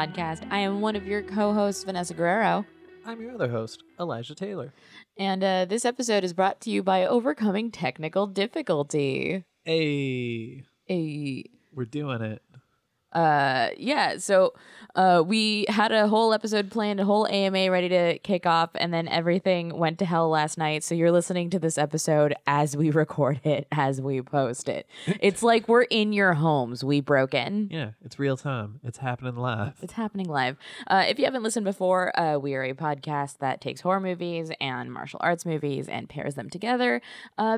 podcast. I am one of your co-hosts, Vanessa Guerrero. I'm your other host, Elijah Taylor. And this episode is brought to you by Overcoming Technical Difficulty. Hey. Hey. We're doing it. So we had a whole episode planned, a whole AMA ready to kick off, and then everything went to hell last night. So you're listening to this episode as we record it, as we post it. It's like we're in your homes. We broke in. Yeah, it's real time. It's happening live. It's happening live. If you haven't listened before, we are a podcast that takes horror movies and martial arts movies and pairs them together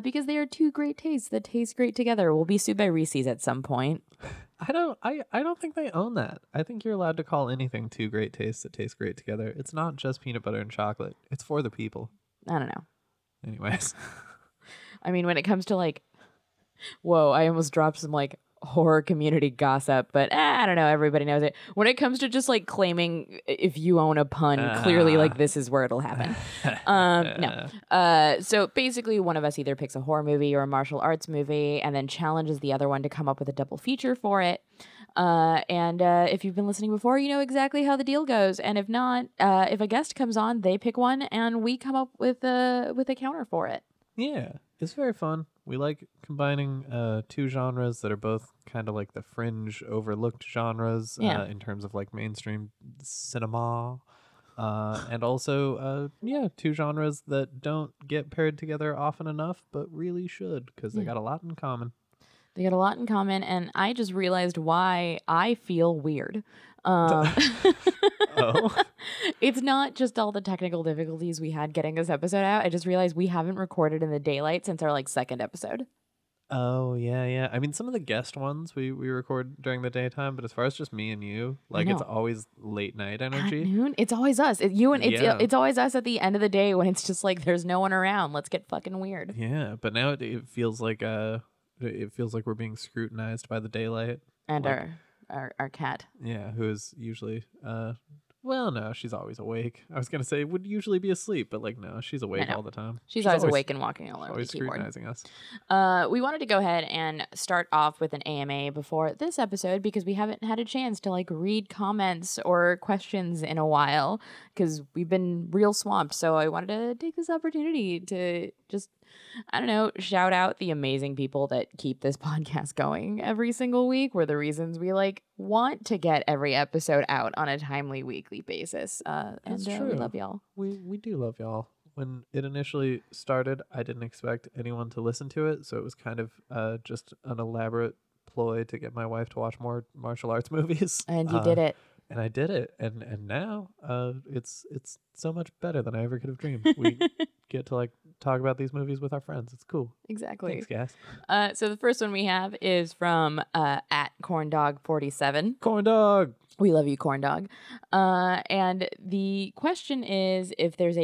because they are two great tastes that taste great together. We'll be sued by Reese's at some point. I don't think they own that. I think you're allowed to call anything two great tastes that taste great together. It's not just peanut butter and chocolate. It's for the people. I don't know. Anyways. I mean, when it comes to like, whoa, I almost dropped some like horror community gossip, but I don't know. Everybody knows it. When it comes to just like claiming if you own a pun, clearly like this is where it'll happen. No. So basically one of us either picks a horror movie or a martial arts movie and then challenges the other one to come up with a double feature for it. And if you've been listening before, you know exactly how the deal goes. And if not, if a guest comes on, they pick one and we come up with a counter for it. Yeah. It's very fun. We like combining two genres that are both kind of like the fringe overlooked genres in terms of like mainstream cinema. And also, two genres that don't get paired together often enough, but really should because they got a lot in common. They got a lot in common. And I just realized why I feel weird. Oh. It's not just all the technical difficulties we had getting this episode out. I just realized we haven't recorded in the daylight since our like second episode. Oh, yeah. I mean, some of the guest ones we record during the daytime, but as far as just me and you, like it's always late night energy. At noon, it's always us. It's always us at the end of the day when it's just like there's no one around. Let's get fucking weird. Yeah, but now it feels like we're being scrutinized by the daylight and like, our cat. Yeah, who is usually no, she's always awake. I was gonna say would usually be asleep, but like no, she's awake all the time. She's always awake and walking all over the keyboard. Always scrutinizing us. We wanted to go ahead and start off with an AMA before this episode because we haven't had a chance to like read comments or questions in a while because we've been real swamped. So I wanted to take this opportunity to just, I don't know, shout out the amazing people that keep this podcast going every single week. We're the reasons we like want to get every episode out on a timely weekly basis. That's true. We love y'all. We do love y'all. When it initially started, I didn't expect anyone to listen to it, so it was kind of just an elaborate ploy to get my wife to watch more martial arts movies. And you did it. And I did it, and now it's so much better than I ever could have dreamed. We get to like talk about these movies with our friends. It's cool. Exactly. Thanks, guys. So the first one we have is from at Corndog47. Corndog. We love you, Corndog. And the question is if there's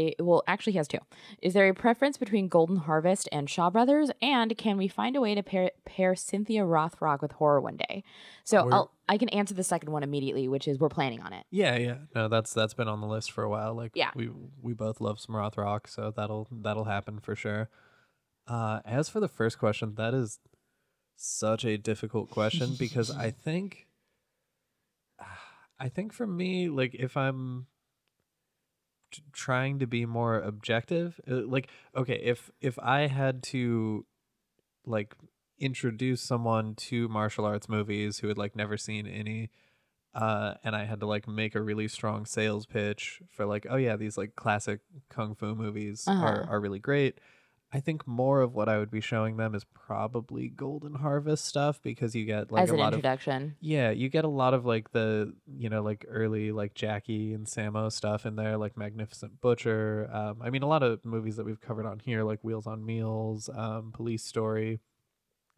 actually he has two. Is there a preference between Golden Harvest and Shaw Brothers? And can we find a way to pair Cynthia Rothrock with horror one day? So I can answer the second one immediately, which is we're planning on it. Yeah. No, that's been on the list for a while. Like we both love some Rothrock, so that'll happen for sure. As for the first question, that is such a difficult question because I think for me, like if I'm trying to be more objective, like, okay, if I had to like introduce someone to martial arts movies who had like never seen any, and I had to like make a really strong sales pitch for like, oh yeah, these like classic kung fu movies are really great. I think more of what I would be showing them is probably Golden Harvest stuff because you get like a lot of like the, you know, like early like Jackie and Sammo stuff in there, like Magnificent Butcher. I mean, a lot of movies that we've covered on here, like Wheels on Meals, Police Story.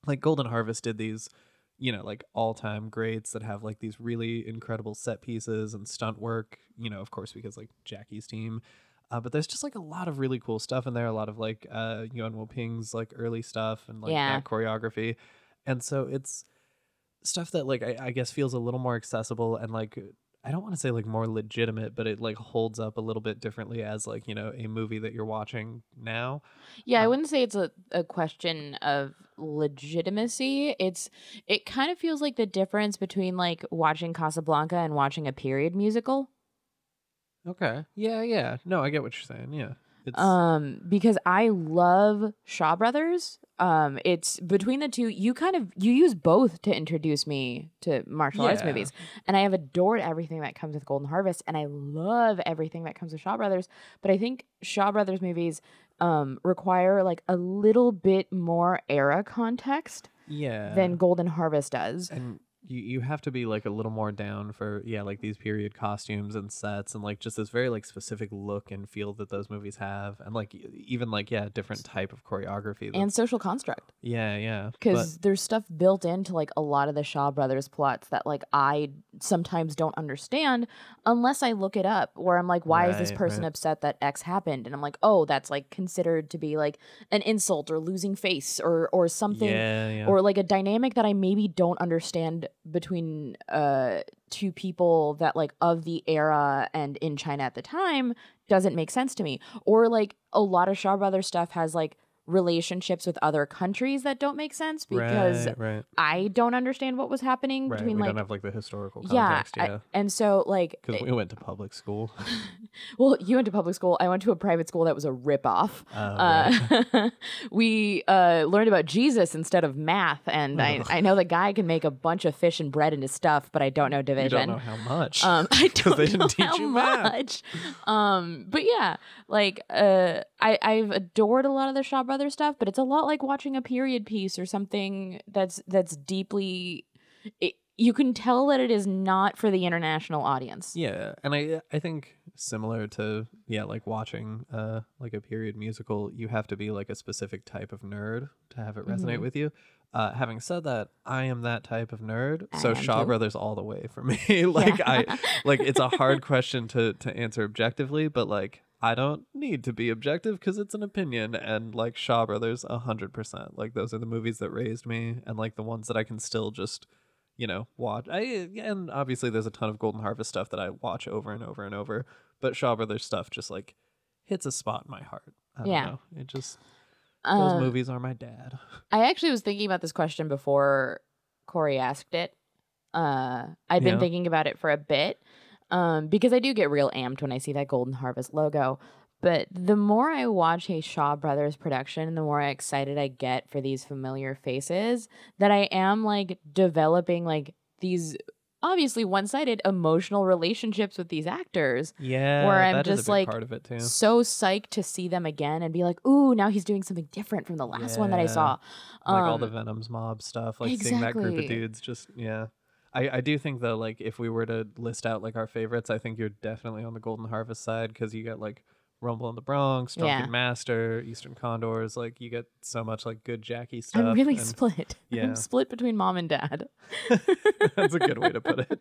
Like Golden Harvest did these, you know, like all-time greats that have like these really incredible set pieces and stunt work, you know, of course, because like Jackie's team. But there's just like a lot of really cool stuff in there. A lot of like Yuan Wu Ping's like early stuff and like that choreography. And so it's stuff that like I guess feels a little more accessible and like I don't want to say like more legitimate, but it like holds up a little bit differently as like, you know, a movie that you're watching now. Yeah, I wouldn't say it's a question of legitimacy. It kind of feels like the difference between like watching Casablanca and watching a period musical. Okay. Yeah. No, I get what you're saying. Yeah. Because I love Shaw Brothers. It's between the two, you use both to introduce me to martial arts movies. And I have adored everything that comes with Golden Harvest, and I love everything that comes with Shaw Brothers. But I think Shaw Brothers movies require like a little bit more era context than Golden Harvest does. And you have to be like a little more down for like these period costumes and sets and like just this very like specific look and feel that those movies have, and like even like different type of choreography and social construct because there's stuff built into like a lot of the Shaw Brothers plots that like I sometimes don't understand unless I look it up, where I'm like, why is this person upset that X happened? And I'm like, oh, that's like considered to be like an insult or losing face or something or like a dynamic that I maybe don't understand between two people that like of the era and in China at the time doesn't make sense to me. Or like a lot of Shaw Brothers stuff has like relationships with other countries that don't make sense because I don't understand what was happening between we like don't have like the historical context and so like because we went to public school. Well, you went to public school, I went to a private school that was a rip-off. We learned about Jesus instead of math, and I know the guy can make a bunch of fish and bread into stuff, but I don't know division. You don't know how much. I don't they didn't know teach how you much math. But yeah, like I've adored a lot of the Shaw Brothers stuff, but it's a lot like watching a period piece or something that's deeply you can tell that it is not for the international audience. And I think similar to like watching like a period musical, you have to be like a specific type of nerd to have it resonate with you. Having said that, I am that type of nerd, so Shaw Brothers all the way for me. Like I like it's a hard question to answer objectively, but like I don't need to be objective because it's an opinion, and like Shaw Brothers 100%. Like those are the movies that raised me, and like the ones that I can still just, watch. And obviously there's a ton of Golden Harvest stuff that I watch over and over and over, but Shaw Brothers stuff just like hits a spot in my heart. I don't know. It just, those movies are my dad. I actually was thinking about this question before Corey asked it. I'd been thinking about it for a bit. Because I do get real amped when I see that Golden Harvest logo. But the more I watch a Shaw Brothers production, the more excited I get for these familiar faces, that I am like developing like these obviously one-sided emotional relationships with these actors. Yeah, where I'm just like part of it too. So psyched to see them again and be like, ooh, now he's doing something different from the last one that I saw. Like all the Venom's mob stuff, like seeing that group of dudes just, I do think though, like if we were to list out like our favorites, I think you're definitely on the Golden Harvest side because you got like Rumble in the Bronx, Drunken Master, Eastern Condors. Like you get so much like good Jackie stuff. I'm really split. Yeah. I'm split between mom and dad. That's a good way to put it.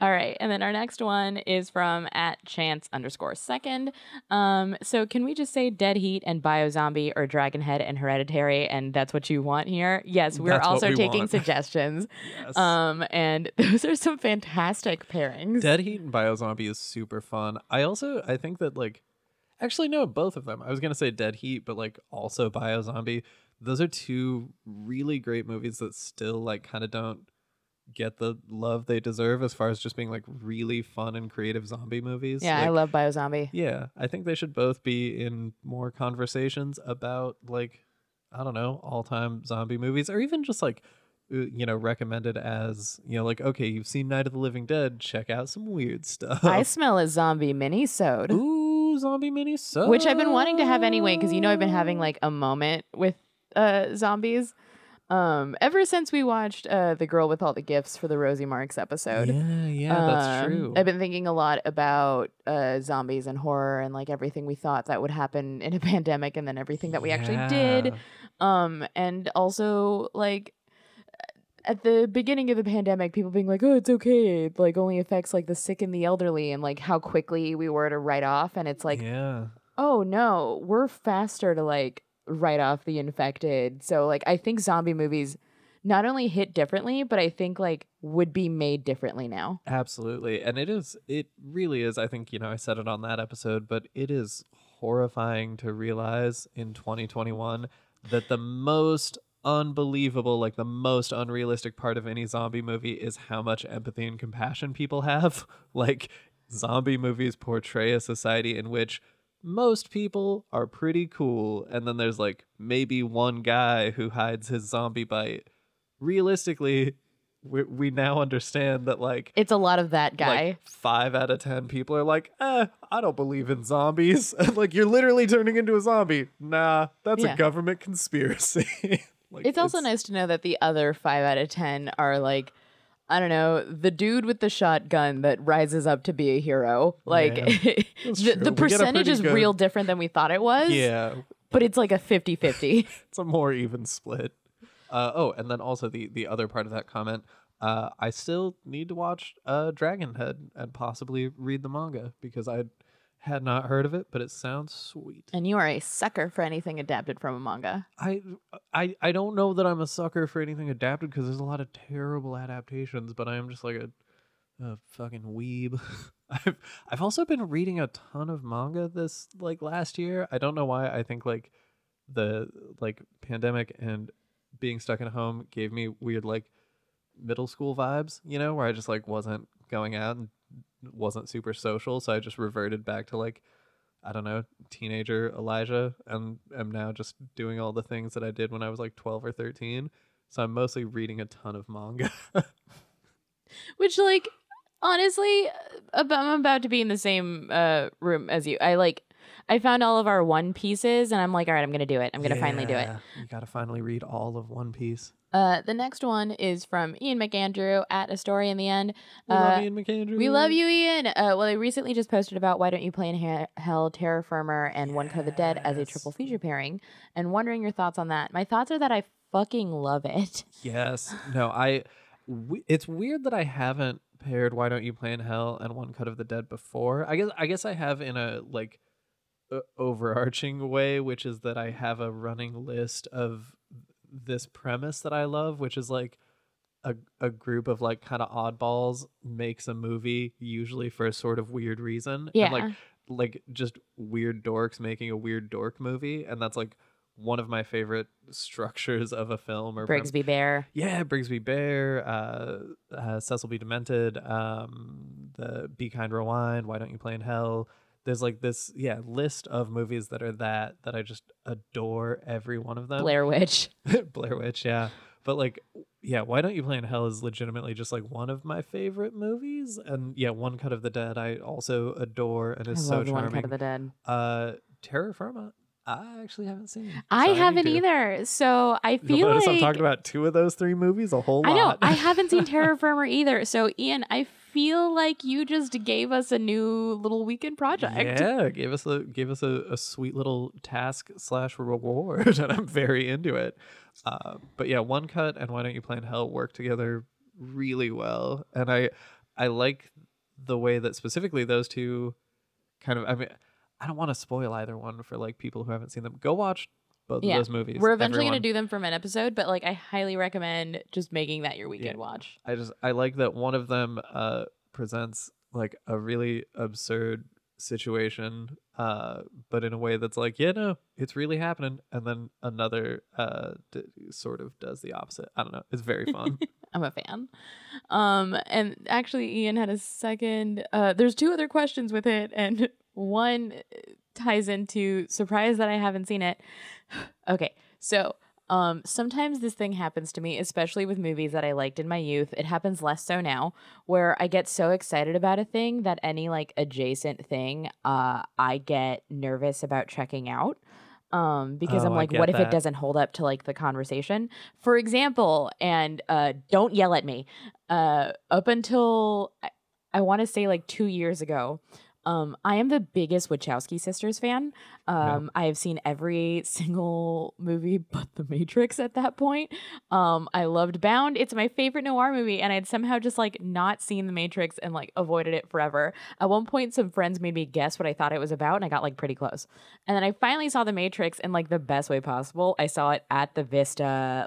All right. And then our next one is from @chance_second. So can we just say Dead Heat and BioZombie or Dragonhead and Hereditary? And that's what you want here? Yes, we're also taking suggestions. Yes. And those are some fantastic pairings. Dead Heat and BioZombie is super fun. I think that like, actually no, both of them. I was going to say Dead Heat, but like also BioZombie. Those are two really great movies that still like kind of don't get the love they deserve as far as just being like really fun and creative zombie movies. I love BioZombie. I think they should both be in more conversations about like I don't know, all-time zombie movies, or even just like recommended as like, okay, you've seen Night of the Living Dead, check out some weird stuff. I smell a zombie mini-sode. Ooh, zombie mini-sode, which I've been wanting to have anyway because I've been having like a moment with zombies ever since we watched The Girl with All the Gifts for the Rosie Marks episode. That's true. I've been thinking a lot about zombies and horror and like everything we thought that would happen in a pandemic and then everything that we actually did. And also like at the beginning of the pandemic, people being like, oh, it's okay, it like only affects like the sick and the elderly, and like how quickly we were to write off. And it's like, oh no, we're faster to like right off the infected. So like I think zombie movies not only hit differently, but I think like would be made differently now. Absolutely. And it really is, I think, I said it on that episode, but it is horrifying to realize in 2021 that the most unbelievable. Like, the most unrealistic part of any zombie movie is how much empathy and compassion people have. Like, zombie movies portray a society in which most people are pretty cool, and then there's like maybe one guy who hides his zombie bite. Realistically, we now understand that, like, it's a lot of that guy. Like, 5 out of 10 people are like, I don't believe in zombies. Like, you're literally turning into a zombie. Nah, that's a government conspiracy. Like, it's also nice to know that the other 5 out of 10 are like, I don't know, the dude with the shotgun that rises up to be a hero. Like, the percentage is real different than we thought it was. Yeah. But it's like a 50-50. It's a more even split. And then also the other part of that comment, I still need to watch Dragonhead and possibly read the manga, because I had not heard of it, but it sounds sweet. And you are a sucker for anything adapted from a manga. I don't know that I'm a sucker for anything adapted, because there's a lot of terrible adaptations, but I am just like a fucking weeb. I've also been reading a ton of manga this last year. I don't know why. I think the pandemic and being stuck at home gave me weird middle school vibes, you know, where I just wasn't going out and wasn't super social, so I just reverted back to I don't know, teenager Elijah, and I'm now just doing all the things that I did when I was 12 or 13. So I'm mostly reading a ton of manga. Which honestly, I'm about to be in the same room as you. I found all of our One Pieces, and I'm like, all right, I'm going to do it. I'm going to finally do it. You got to finally read all of One Piece. The next one is from Ian McAndrew at A Story in the End. We love Ian MCandrew. We love you, Ian. They recently just posted about Why Don't You Play in Hell, Terror Firmer, and One Cut of the Dead as a triple feature pairing, and wondering your thoughts on that. My thoughts are that I fucking love it. Yes. No, it's weird that I haven't paired Why Don't You Play in Hell and One Cut of the Dead before. I guess I have in a overarching way, which is that I have a running list of this premise that I love, which is a group of kind of oddballs makes a movie, usually for a sort of weird reason. Yeah. And just weird dorks making a weird dork movie, and that's one of my favorite structures of a film. Or Brigsby Bear. Yeah, Brigsby Bear, Cecil B. Demented, the Be Kind Rewind, Why Don't You Play in Hell. There's this list of movies that are that I just adore every one of them. Blair Witch. Blair Witch, yeah. But Why Don't You Play in Hell is legitimately just one of my favorite movies. And One Cut of the Dead I also adore, and is so charming. One Cut of the Dead. Terra Firma, I actually haven't seen. I haven't either. So I feel you'll notice I'm talking about two of those three movies a whole lot. I know. I haven't seen Terra Firma either. So Ian, I feel you just gave us a new little weekend project. Yeah, gave us a sweet little task / reward, and I'm very into it. But yeah, One Cut and Why Don't You Play in Hell work together really well, and I like the way that specifically those two kind of. I mean, I don't want to spoil either one for people who haven't seen them. Go watch both of those movies. We're eventually going to do them from an episode, but I highly recommend just making that your weekend watch. I like that one of them presents a really absurd situation, but in a way that's no, it's really happening. And then another sort of does the opposite. I don't know. It's very fun. I'm a fan. And actually, Ian had a second. There's two other questions with it, and one ties into surprise that I haven't seen it. Okay, so sometimes this thing happens to me, especially with movies that I liked in my youth. It happens less so now, where I get so excited about a thing that any adjacent thing I get nervous about checking out, because I'm what if it doesn't hold up to the conversation, for example. And don't yell at me, up until I want to say 2 years ago, I am the biggest Wachowski sisters fan. I have seen every single movie but The Matrix at that point. I loved Bound. It's my favorite noir movie, and I'd somehow just not seen The Matrix and avoided it forever. At one point, some friends made me guess what I thought it was about, and I got pretty close. And then I finally saw The Matrix in the best way possible. I saw it at the Vista,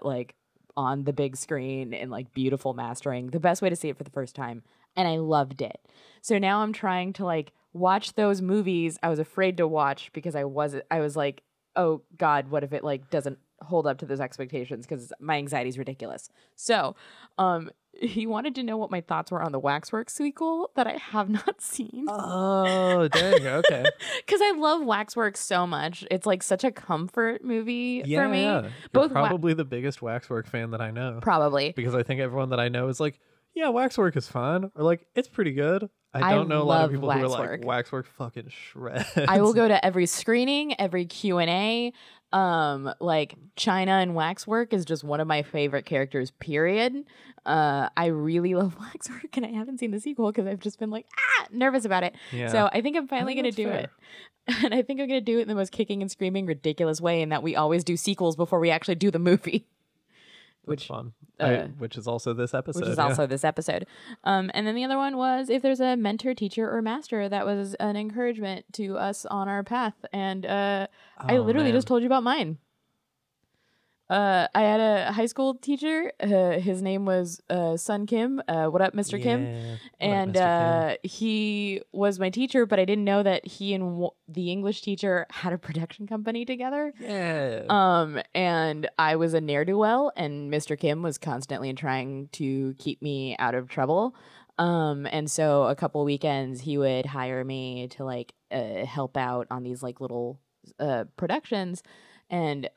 on the big screen, and beautiful mastering. The best way to see it for the first time. And I loved it. So now I'm trying to watch those movies I was afraid to watch, because I was like, oh God, what if it doesn't hold up to those expectations because my anxiety is ridiculous. So he wanted to know what my thoughts were on the Waxwork sequel that I have not seen. Oh, dang. Okay. Because I love Waxwork so much. It's like such a comfort movie for me. Yeah. Both probably the biggest Waxwork fan that I know. Probably. Because I think everyone that I know is like, yeah, Waxwork is fine. Or like, it's pretty good. I don't know a lot of people who are like, Waxwork fucking shreds. I will go to every screening, every Q&A. Like China and Waxwork is just one of my favorite characters, period. I really love Waxwork, and I haven't seen the sequel because I've just been like, nervous about it. Yeah. So I think I'm finally going to do it. And I think I'm going to do it in the most kicking and screaming, ridiculous way, in that we always do sequels before we actually do the movie. Which fun. Which is also this episode. Which is also this episode. And then the other one was if there's a mentor, teacher, or master that was an encouragement to us on our path. And I literally just told you about mine. I had a high school teacher. His name was Sun Kim. What up, Mr. Kim? And he was my teacher, but I didn't know that he and the English teacher had a production company together. Yeah. And I was a ne'er-do-well, and Mr. Kim was constantly trying to keep me out of trouble. And so a couple weekends he would hire me to like help out on these like little productions. And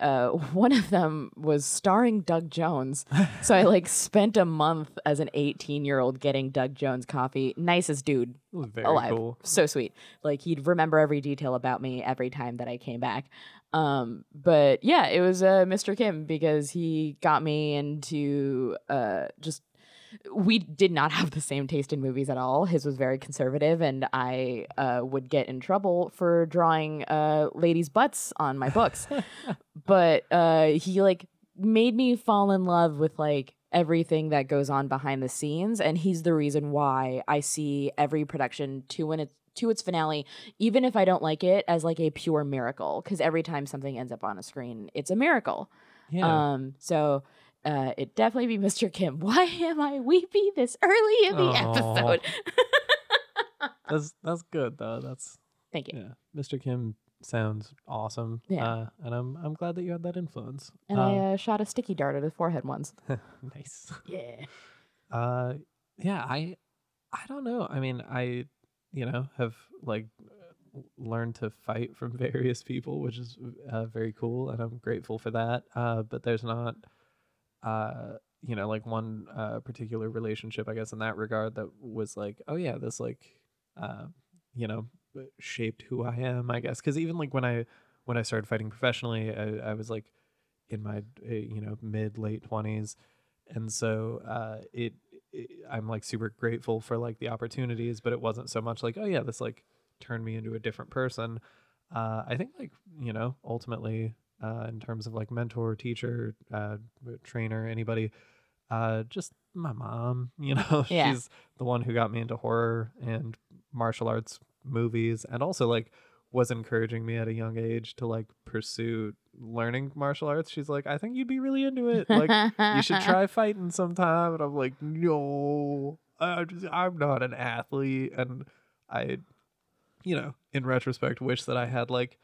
one of them was starring Doug Jones. So I like spent a month as an 18-year-old getting Doug Jones coffee. Nicest dude alive. Cool. So sweet. Like he'd remember every detail about me every time that I came back. But yeah, it was Mr. Kim, because he got me into just... We did not have the same taste in movies at all. His was very conservative, and I would get in trouble for drawing ladies' butts on my books. But he like made me fall in love with like everything that goes on behind the scenes, and he's the reason why I see every production to its finale, even if I don't like it, as like a pure miracle, because every time something ends up on a screen, it's a miracle. Yeah. So... it'd definitely be Mr. Kim. Why am I weepy this early in the episode? That's good though. Thank you. Yeah. Mr. Kim sounds awesome. Yeah. And I'm glad that you had that influence. And I shot a sticky dart at his forehead once. Nice. Yeah. Yeah. I don't know. I mean, I have like learned to fight from various people, which is very cool, and I'm grateful for that. But there's not. Like one particular relationship, I guess, in that regard, that was like, oh yeah, this like, shaped who I am, I guess. Because even like when I started fighting professionally, I was like in my mid late 20s, and so I'm like super grateful for like the opportunities, but it wasn't so much like, oh yeah, this like turned me into a different person. I think like ultimately. In terms of like mentor, teacher, trainer, anybody, just my mom, yeah. She's the one who got me into horror and martial arts movies, and also like was encouraging me at a young age to like pursue learning martial arts. She's like, I think you'd be really into it. Like you should try fighting sometime. And I'm like, no, I'm not an athlete. And I, in retrospect, wish that I had like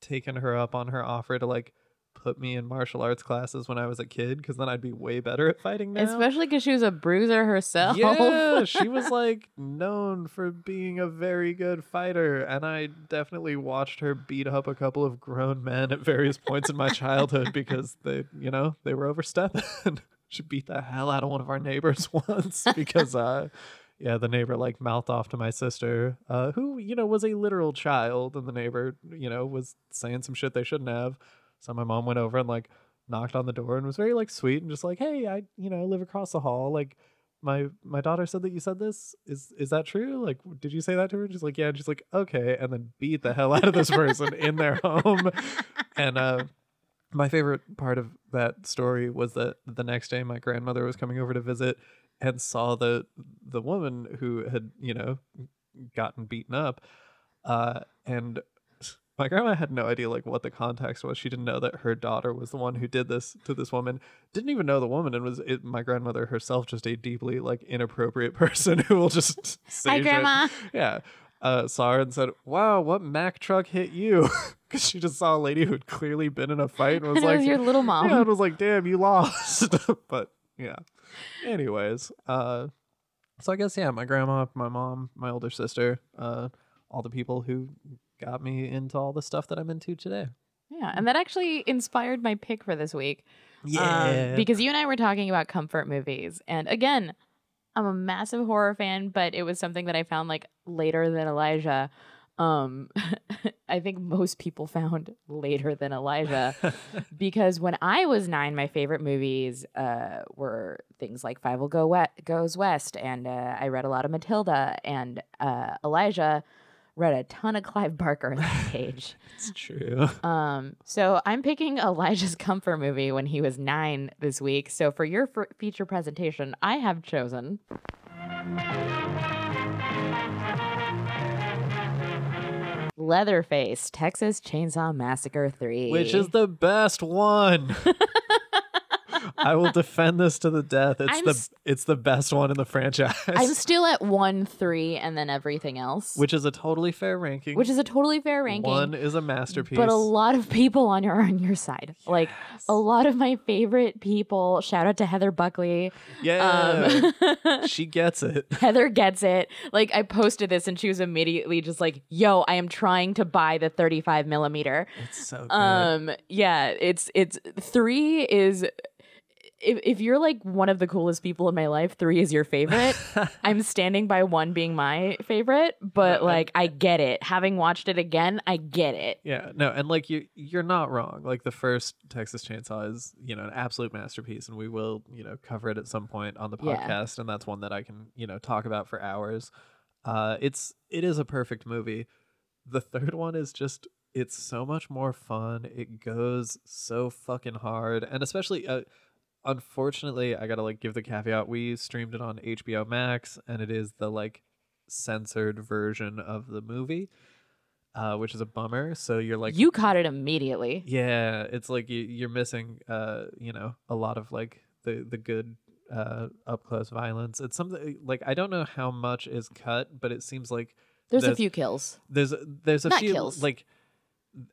taken her up on her offer to like put me in martial arts classes when I was a kid, because then I'd be way better at fighting now. Especially because she was a bruiser herself. Yeah, she was like known for being a very good fighter, and I definitely watched her beat up a couple of grown men at various points in my childhood because they were overstepping. She beat the hell out of one of our neighbors once because the neighbor like mouthed off to my sister, who, was a literal child, and the neighbor, was saying some shit they shouldn't have. So my mom went over and like knocked on the door and was very like sweet and just like, hey, I, live across the hall. Like my daughter said that you said this. Is that true? Like, did you say that to her? And she's like, yeah. And she's like, okay. And then beat the hell out of this person in their home. And, my favorite part of that story was that the next day my grandmother was coming over to visit and saw the woman who had, gotten beaten up. And my grandma had no idea, like, what the context was. She didn't know that her daughter was the one who did this to this woman. Didn't even know the woman, and was my grandmother herself just a deeply, like, inappropriate person who will just say, hi, Grandma. Yeah. Saw her and said, wow, what Mack truck hit you? Because she just saw a lady who had clearly been in a fight and was like, your little mom. Yeah, and was like, damn, you lost. But yeah. Anyways. So I guess, yeah, my grandma, my mom, my older sister, all the people who got me into all the stuff that I'm into today. Yeah. And that actually inspired my pick for this week. Yeah. Because you and I were talking about comfort movies. And again, I'm a massive horror fan, but it was something that I found like later than Elijah. I think most people found later than Elijah because when I was 9, my favorite movies were things like Five Will Goes West, and I read a lot of Matilda, and Elijah read a ton of Clive Barker in that age. It's true. So I'm picking Elijah's comfort movie when he was 9 this week. So for your feature presentation, I have chosen... Leatherface, Texas Chainsaw Massacre 3. Which is the best one. I will defend this to the death. It's the best one in the franchise. I'm still at 1, 3, and then everything else. Which is a totally fair ranking. 1 is a masterpiece. But a lot of people are on your side. Yes. Like, a lot of my favorite people. Shout out to Heather Buckley. Yeah. She gets it. Heather gets it. Like, I posted this and she was immediately just like, yo, I am trying to buy the 35 millimeter. It's so good. Yeah, it's 3 is... If you're like one of the coolest people in my life, 3 is your favorite. I'm standing by 1 being my favorite, but like I get it. Having watched it again, I get it. Yeah, no, and like you're not wrong. Like the first Texas Chainsaw is, you know, an absolute masterpiece, and we will, you know, cover it at some point on the podcast, and that's one that I can, you know, talk about for hours. It is a perfect movie. The third one is just it's so much more fun. It goes so fucking hard, and especially. Unfortunately, I gotta like give the caveat. We streamed it on HBO Max, and it is the like censored version of the movie, which is a bummer. So you're like, you caught it immediately. Yeah, it's like you're missing, you know, a lot of like the good up close violence. It's something like I don't know how much is cut, but it seems like there's a few kills. There's a few kills. Like.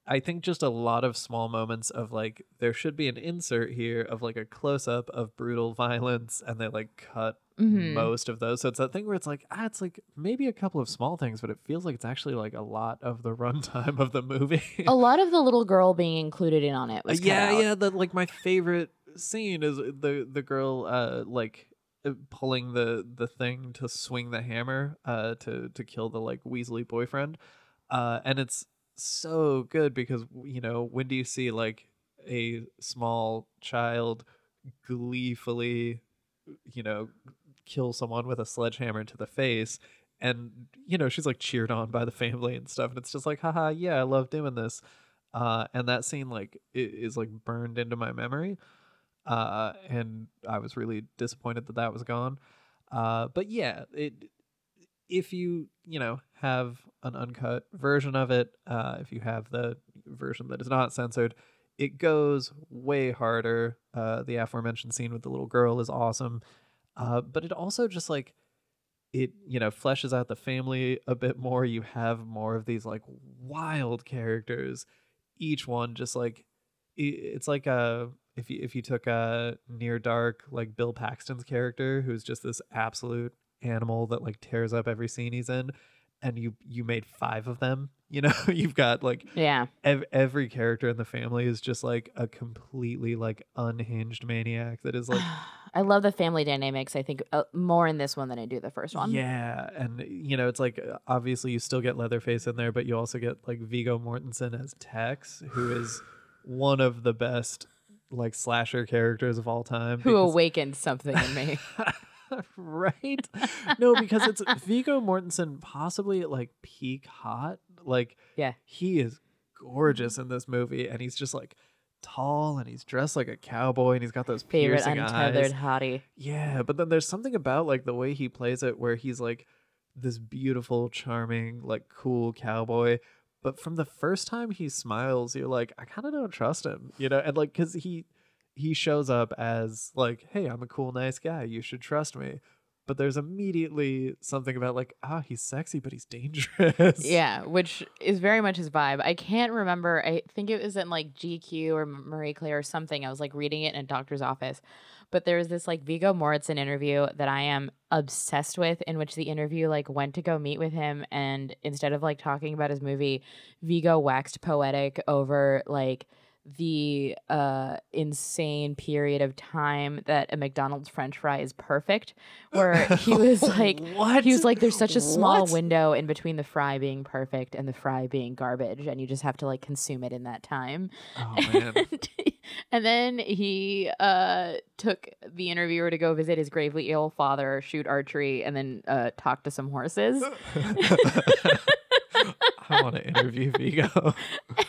I think just a lot of small moments of like there should be an insert here of like a close up of brutal violence, and they like cut most of those. So it's that thing where it's like it's like maybe a couple of small things, but it feels like it's actually like a lot of the runtime of the movie. A lot of the little girl being included in on it was cut out. That like my favorite scene is the girl like pulling the thing to swing the hammer to kill the like Weasley boyfriend, and it's. So good because, you know, when do you see like a small child gleefully, you know, kill someone with a sledgehammer to the face? And, you know, she's like cheered on by the family and stuff. And it's just like, haha, yeah, I love doing this. And that scene like is like burned into my memory. And I was really disappointed that was gone. But yeah, if you know, have an uncut version of it, if you have the version that is not censored, it goes way harder. The aforementioned scene with the little girl is awesome. But it also just like, it, you know, fleshes out the family a bit more. You have more of these like wild characters. Each one just like, it's like a... If you took a Near Dark, like Bill Paxton's character, who's just this absolute animal that like tears up every scene he's in, and you made 5 of them, you know, you've got like every character in the family is just like a completely like unhinged maniac that is like I love the family dynamics. I think more in this one than I do the first one. Yeah, and you know, it's like obviously you still get Leatherface in there, but you also get like Viggo Mortensen as Tex, who is one of the best like slasher characters of all time, who awakened something in me. Right? No, because it's Viggo Mortensen possibly at like peak hot. Like, yeah, he is gorgeous in this movie, and he's just like tall, and he's dressed like a cowboy, and he's got those piercing untethered eyes. Hottie. Yeah, but then there's something about like the way he plays it where he's like this beautiful, charming, like cool cowboy. But from the first time he smiles, you're like, I kind of don't trust him, you know? And like, because he shows up as like, hey, I'm a cool, nice guy. You should trust me. But there's immediately something about like, ah, he's sexy, but he's dangerous. Yeah, which is very much his vibe. I can't remember. I think it was in like GQ or Marie Claire or something. I was like reading it in a doctor's office. But there was this like Viggo Mortensen interview that I am obsessed with, in which the interview like went to go meet with him. And instead of like talking about his movie, Viggo waxed poetic over like the insane period of time that a McDonald's French fry is perfect, where he was like, what? He was like, there's such a small window in between the fry being perfect and the fry being garbage, and you just have to like consume it in that time. Oh man. And then he took the interviewer to go visit his gravely ill father, shoot archery, and then talk to some horses. I want to interview Viggo.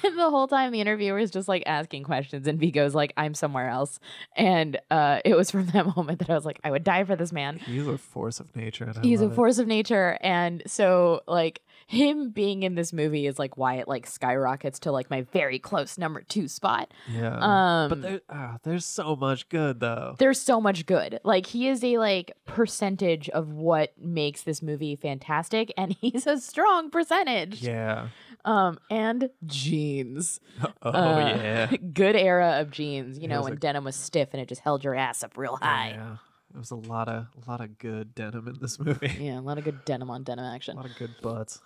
And the whole time the interviewer is just like asking questions, and Vigo's like, I'm somewhere else. And it was from that moment that I was like, I would die for this man. He's a force of nature. And he's a force of nature. And so like him being in this movie is like why it like skyrockets to like my very close #2 spot. Yeah. But there's so much good though. There's so much good. Like he is a like percentage of what makes this movie fantastic, and he's a strong percentage. Yeah. And jeans. Oh yeah. Good era of jeans. You know, when denim was stiff and it just held your ass up real high. Yeah. There was a lot of good denim in this movie. Yeah, a lot of good denim on denim action. A lot of good butts.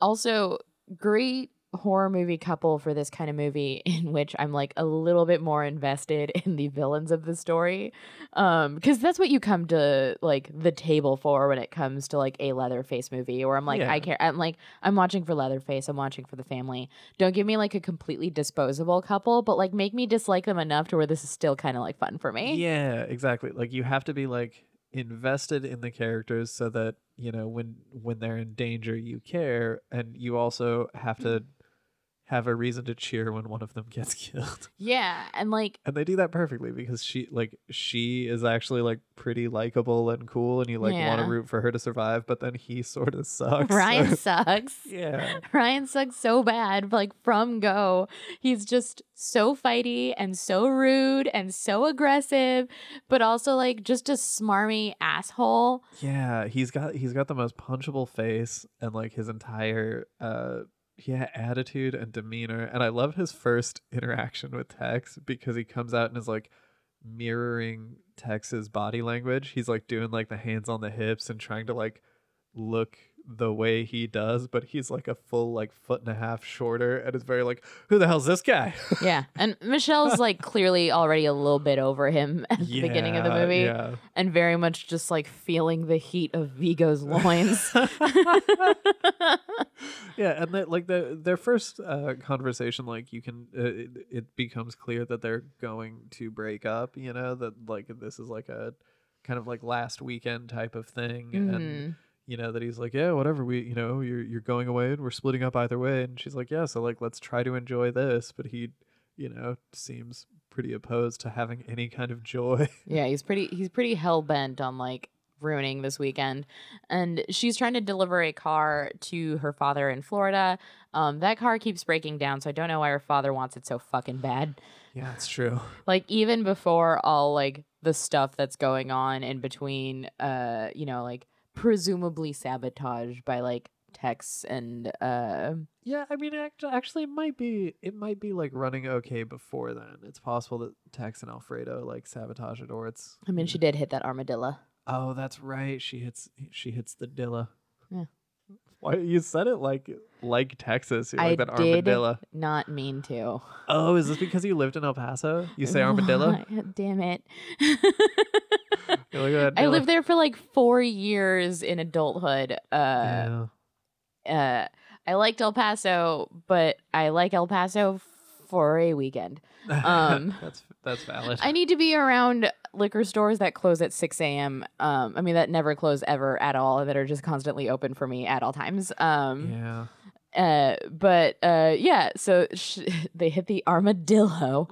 Also, great horror movie couple for this kind of movie, in which I'm like a little bit more invested in the villains of the story. Because that's what you come to like the table for when it comes to like a Leatherface movie, or I'm like, yeah. I care. I'm like, I'm watching for Leatherface. I'm watching for the family. Don't give me like a completely disposable couple, but like make me dislike them enough to where this is still kind of like fun for me. Yeah, exactly. Like you have to be like invested in the characters so that, you know, when they're in danger, you care. And you also have to have a reason to cheer when one of them gets killed. Yeah, and like... And they do that perfectly, because she is actually like pretty likable and cool, and you like want to root for her to survive, but then he sort of sucks. Ryan sucks. Yeah. Ryan sucks so bad, like from go. He's just so fighty and so rude and so aggressive, but also like just a smarmy asshole. Yeah, he's got the most punchable face, and like his entire... attitude and demeanor. And I love his first interaction with Tex, because he comes out and is like mirroring Tex's body language. He's like doing like the hands on the hips and trying to like look the way he does, but he's like a full like 1.5 feet shorter, and it's very like, who the hell's this guy? Yeah. And Michelle's like clearly already a little bit over him at the beginning of the movie, and very much just like feeling the heat of Vigo's loins. Yeah. And like their first conversation, like you can it becomes clear that they're going to break up, you know, that like this is like a kind of like last weekend type of thing. Mm-hmm. And you know, that he's like, yeah, whatever, we, you know, you're going away and we're splitting up either way. And she's like, yeah, so like, let's try to enjoy this. But he, you know, seems pretty opposed to having any kind of joy. Yeah, he's pretty hell bent on like ruining this weekend. And she's trying to deliver a car to her father in Florida. That car keeps breaking down, so I don't know why her father wants it so fucking bad. Yeah, it's true. Like even before all like the stuff that's going on in between, you know, like presumably sabotaged by like Tex and yeah, I mean, actually it might be like running okay before then. It's possible that Tex and Alfredo like sabotage it, or it's, I mean, she did hit that armadillo. Oh, that's right. She hits the dilla. Yeah. Why you said it like Texas? You're like, that armadillo. Did not mean to. Oh, is this because you lived in El Paso? You say armadillo? Damn it. I lived there for like 4 years in adulthood. I liked El Paso, but I like El Paso for a weekend. That's valid. I need to be around liquor stores that close at 6 a.m. I mean, that never close ever at all, that are just constantly open for me at all times. Yeah. But yeah, so they hit the armadillo.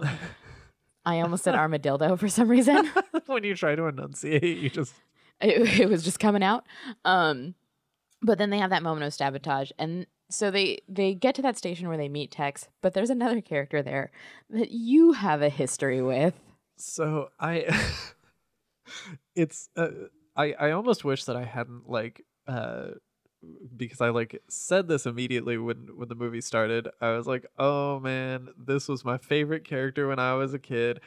I almost said armadillo for some reason. When you try to enunciate, you just... It was just coming out. But then they have that moment of sabotage. And so they get to that station where they meet Tex, but there's another character there that you have a history with. So I... it's... I almost wish that I hadn't, like, because I, like, said this immediately when the movie started. I was like, oh man, this was my favorite character when I was a kid.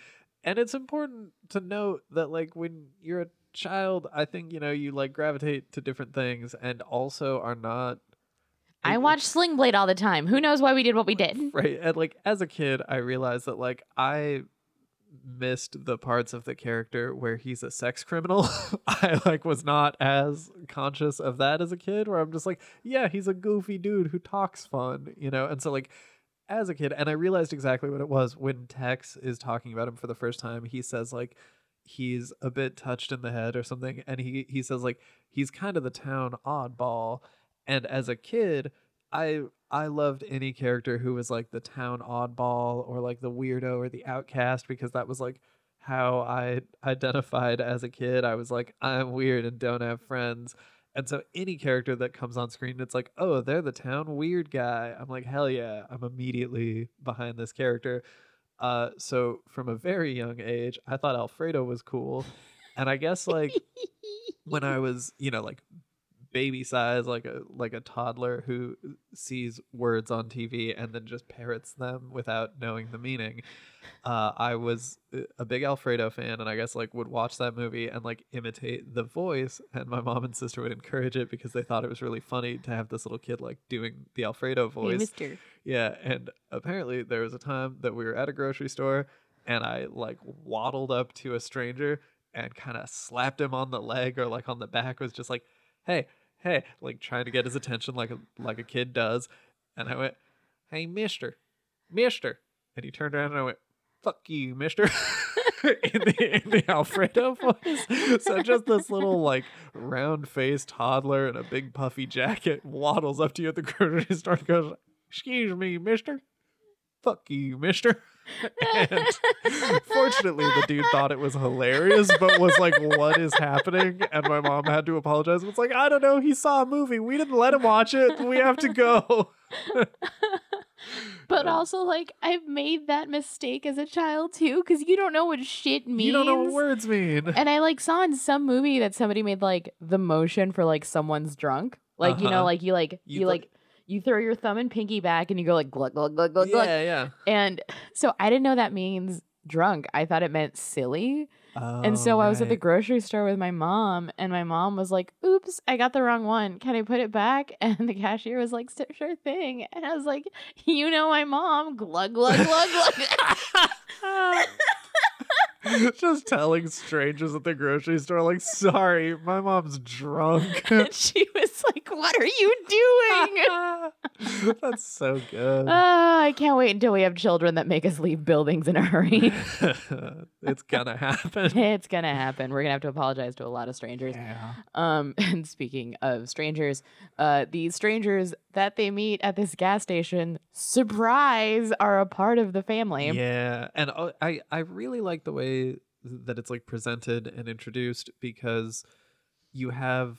And it's important to note that, like, when you're a child, I think, you know, you, like, gravitate to different things and also are not. I watch Sling Blade all the time. Who knows why we did what we did? Right. And, like, as a kid, I realized that, like, I missed the parts of the character where he's a sex criminal. I, like, was not as conscious of that as a kid, where I'm just like, yeah, he's a goofy dude who talks fun, you know? And so, like, as a kid, and I realized exactly what it was when Tex is talking about him for the first time. He says, like, he's a bit touched in the head or something, and he says, like, he's kind of the town oddball. And as a kid, I loved any character who was, like, the town oddball or, like, the weirdo or the outcast, because that was, like, how I identified as a kid. I was like, I'm weird and don't have friends. And so any character that comes on screen, it's like, oh, they're the town weird guy. I'm like, hell yeah, I'm immediately behind this character. So from a very young age, I thought Alfredo was cool. And I guess, like, when I was, you know, like, baby size, like a toddler who sees words on TV and then just parrots them without knowing the meaning, I was a big Alfredo fan, and I guess, like, would watch that movie and, like, imitate the voice, and my mom and sister would encourage it because they thought it was really funny to have this little kid, like, doing the Alfredo voice. Hey, mister. Yeah. And apparently there was a time that we were at a grocery store and I, like, waddled up to a stranger and kind of slapped him on the leg or, like, on the back, was just like, hey, like, trying to get his attention like a kid does. And I went, hey, mister. And he turned around and I went, fuck you, mister, in the Alfredo voice. So just this little, like, round-faced toddler in a big puffy jacket waddles up to you at the grocery store and goes, excuse me, mister, fuck you, mister. And fortunately the dude thought it was hilarious but was like, what is happening? And my mom had to apologize. It's like, I don't know, he saw a movie, we didn't let him watch it, we have to go. But also, like, I've made that mistake as a child too, because you don't know what shit means. You don't know what words mean. And I, like, saw in some movie that somebody made, like, the motion for, like, someone's drunk, like, you know, like, you throw your thumb and pinky back and you go, like, glug, glug, glug, glug, glug. Yeah. And so I didn't know that means drunk. I thought it meant silly. Oh, and so right. I was at the grocery store with my mom, and my mom was like, oops, I got the wrong one. Can I put it back? And the cashier was like, sure thing. And I was like, you know my mom, glug, glug, glug, glug. Just telling strangers at the grocery store, like, sorry, my mom's drunk. And she was like, what are you doing? That's so good. I can't wait until we have children that make us leave buildings in a hurry. It's gonna happen. It's gonna happen. We're gonna have to apologize to a lot of strangers. Yeah. And speaking of strangers, the strangers that they meet at this gas station, surprise, are a part of the family. Yeah. And I really like the way that it's, like, presented and introduced, because you have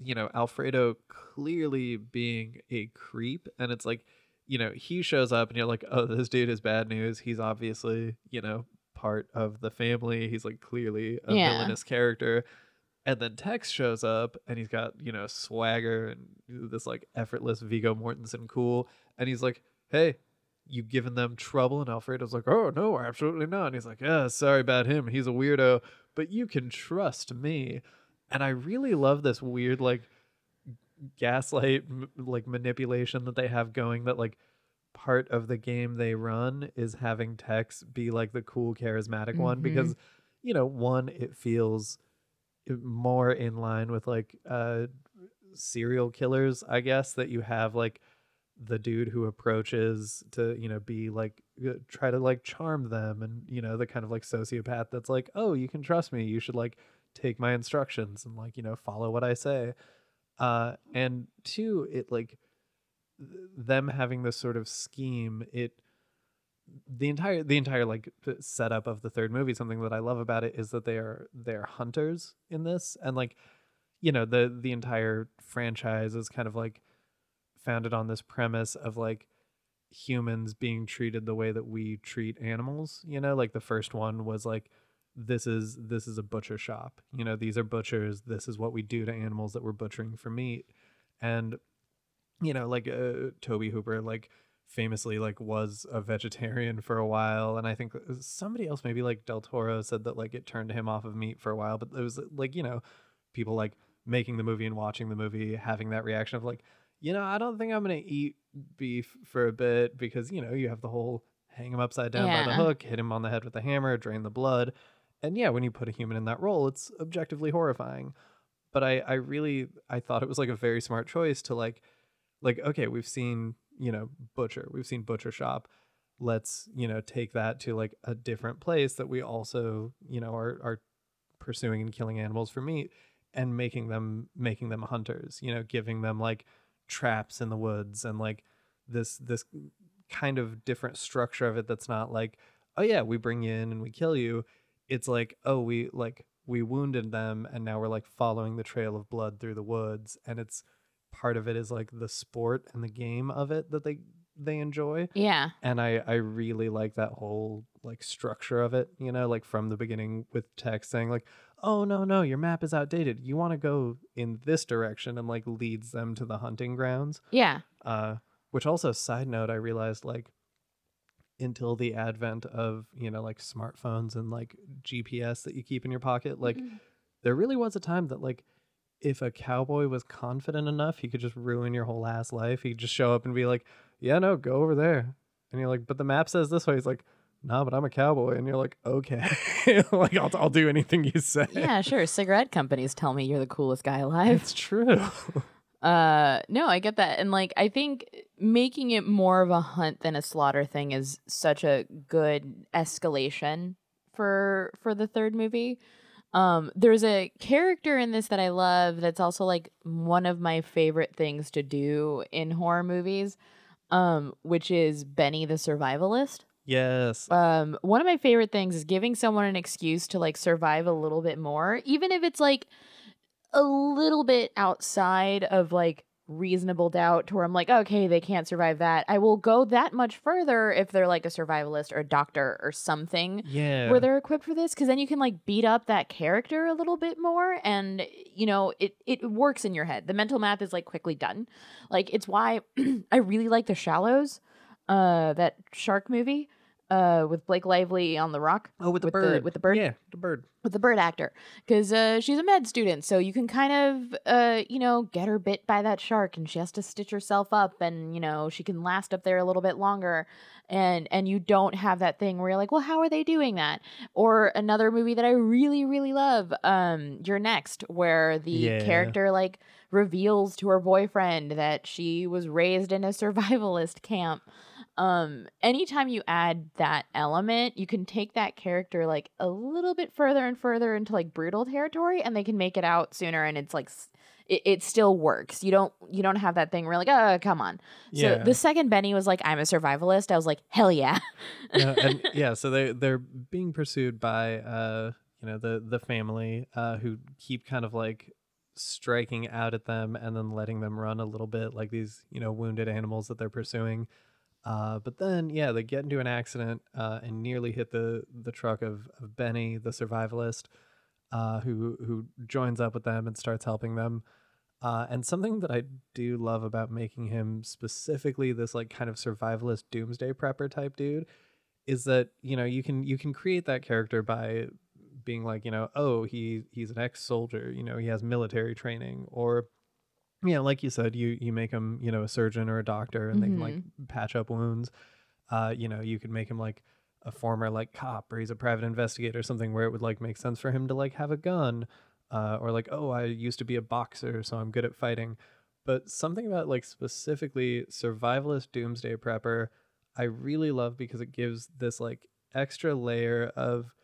you know, Alfredo clearly being a creep, and it's like, you know, he shows up and you're like, oh, this dude is bad news, he's obviously, you know, part of the family, he's, like, clearly a villainous character. And then Tex shows up and he's got, you know, swagger and this, like, effortless Viggo Mortensen cool, and he's like, hey, you given them trouble? And Alfredo's like, oh, no, absolutely not. And he's like, yeah, sorry about him, he's a weirdo, but you can trust me. And I really love this weird, like, gaslight, like, manipulation that they have going, that, like, part of the game they run is having Tex be, like, the cool, charismatic one, because, you know, one, it feels more in line with, like, serial killers, I guess, that you have, like, the dude who approaches to, you know, be like, try to, like, charm them, and, you know, the kind of, like, sociopath that's like, oh, you can trust me, you should, like, take my instructions and, like, you know, follow what I say. And two, it, like, them having this sort of scheme, the entire like setup of the third movie, something that I love about it is that they're hunters in this, and, like, you know, the entire franchise is kind of, like, founded on this premise of, like, humans being treated the way that we treat animals, you know, like, the first one was, like, this is a butcher shop. You know, these are butchers. This is what we do to animals that we're butchering for meat. And, you know, like Toby Hooper, like famously like was a vegetarian for a while. And I think somebody else, maybe like Del Toro, said that like it turned him off of meat for a while. But it was like, you know, people like making the movie and watching the movie, having that reaction of like, you know, I don't think I'm going to eat beef for a bit because, you know, you have the whole hang him upside down by the hook, hit him on the head with a hammer, drain the blood. And yeah, when you put a human in that role, it's objectively horrifying. But I thought it was like a very smart choice to like, okay, we've seen, you know, butcher, we've seen butcher shop. Let's, you know, take that to like a different place that we also, you know, are pursuing and killing animals for meat and making them hunters, you know, giving them like traps in the woods and like this kind of different structure of it. That's not like, oh yeah, we bring you in and we kill you. It's like, oh, we wounded them and now we're like following the trail of blood through the woods. And it's part of it is like the sport and the game of it that they enjoy. Yeah. And I really like that whole like structure of it, you know, like from the beginning with Tex saying like, oh no, your map is outdated. You want to go in this direction, and like leads them to the hunting grounds. Yeah. Which also, side note, I realized like until the advent of, you know, like smartphones and like GPS that you keep in your pocket, like there really was a time that like if a cowboy was confident enough, he could just ruin your whole ass life. He'd just show up and be like, yeah, no, go over there. And you're like, but the map says this way. He's like, nah, but I'm a cowboy. And you're like, okay, like I'll do anything you say. Yeah, sure. Cigarette companies tell me you're the coolest guy alive. It's true. No, I get that. And like, I think making it more of a hunt than a slaughter thing is such a good escalation for the third movie. There's a character in this that I love. That's also like one of my favorite things to do in horror movies, which is Benny the survivalist. Yes. One of my favorite things is giving someone an excuse to like survive a little bit more, even if it's like a little bit outside of like reasonable doubt to where I'm like, okay, they can't survive that. I will go that much further if they're like a survivalist or a doctor or something. Yeah. Where they're equipped for this, because then you can like beat up that character a little bit more, and you know it works in your head. The mental math is like quickly done. Like it's why I really like The Shallows, that shark movie with Blake Lively on the rock. Oh, with the bird. Yeah, the bird. With the bird actor, because she's a med student, so you can kind of you know, get her bit by that shark, and she has to stitch herself up, and you know she can last up there a little bit longer, and you don't have that thing where you're like, well, how are they doing that? Or another movie that I really really love, You're Next, where the character like reveals to her boyfriend that she was raised in a survivalist camp. Anytime you add that element, you can take that character like a little bit further and further into like brutal territory, and they can make it out sooner, and it's like it still works. You don't have that thing where you're like, oh, come on. Yeah. So the second Benny was like, I'm a survivalist, I was like, hell yeah. So they're being pursued by you know, the family who keep kind of like striking out at them and then letting them run a little bit, like these, you know, wounded animals that they're pursuing. But then, yeah, they get into an accident and nearly hit the truck of Benny, the survivalist, who joins up with them and starts helping them. And something that I do love about making him specifically this like kind of survivalist doomsday prepper type dude is that, you know, you can create that character by being like, you know, oh, he's an ex-soldier, you know, he has military training, or yeah, like you said, you make him, you know, a surgeon or a doctor, and they can like patch up wounds. You know, you could make him like a former like cop, or he's a private investigator or something, where it would like make sense for him to like have a gun, or like, oh, I used to be a boxer, so I'm good at fighting. But something about like specifically survivalist doomsday prepper, I really love, because it gives this like extra layer of,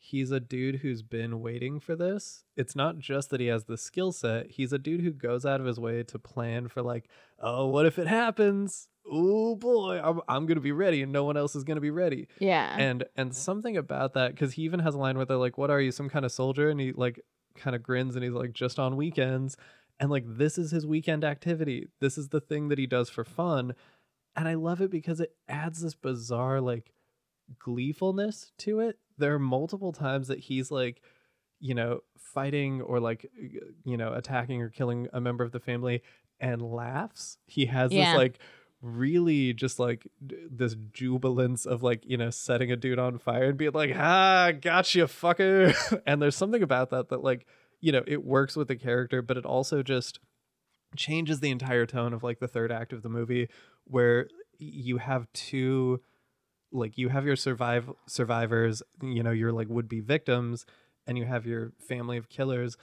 he's a dude who's been waiting for this. It's not just that he has the skill set. He's a dude who goes out of his way to plan for like, oh, what if it happens? Oh boy, I'm going to be ready, and no one else is going to be ready. Yeah. And something about that, because he even has a line where they're like, what are you, some kind of soldier? And he like kind of grins and he's like, just on weekends. And like, this is his weekend activity. This is the thing that he does for fun. And I love it because it adds this bizarre like gleefulness to it there are multiple times that he's like, you know, fighting or like, you know, attacking or killing a member of the family and laughs. He has this like really just like this jubilance of like, you know, setting a dude on fire and being like, ah, gotcha, fucker. And there's something about that that like, you know, it works with the character, but it also just changes the entire tone of like the third act of the movie, where you have two, like you have your survivors, you know, your like would-be victims, and you have your family of killers,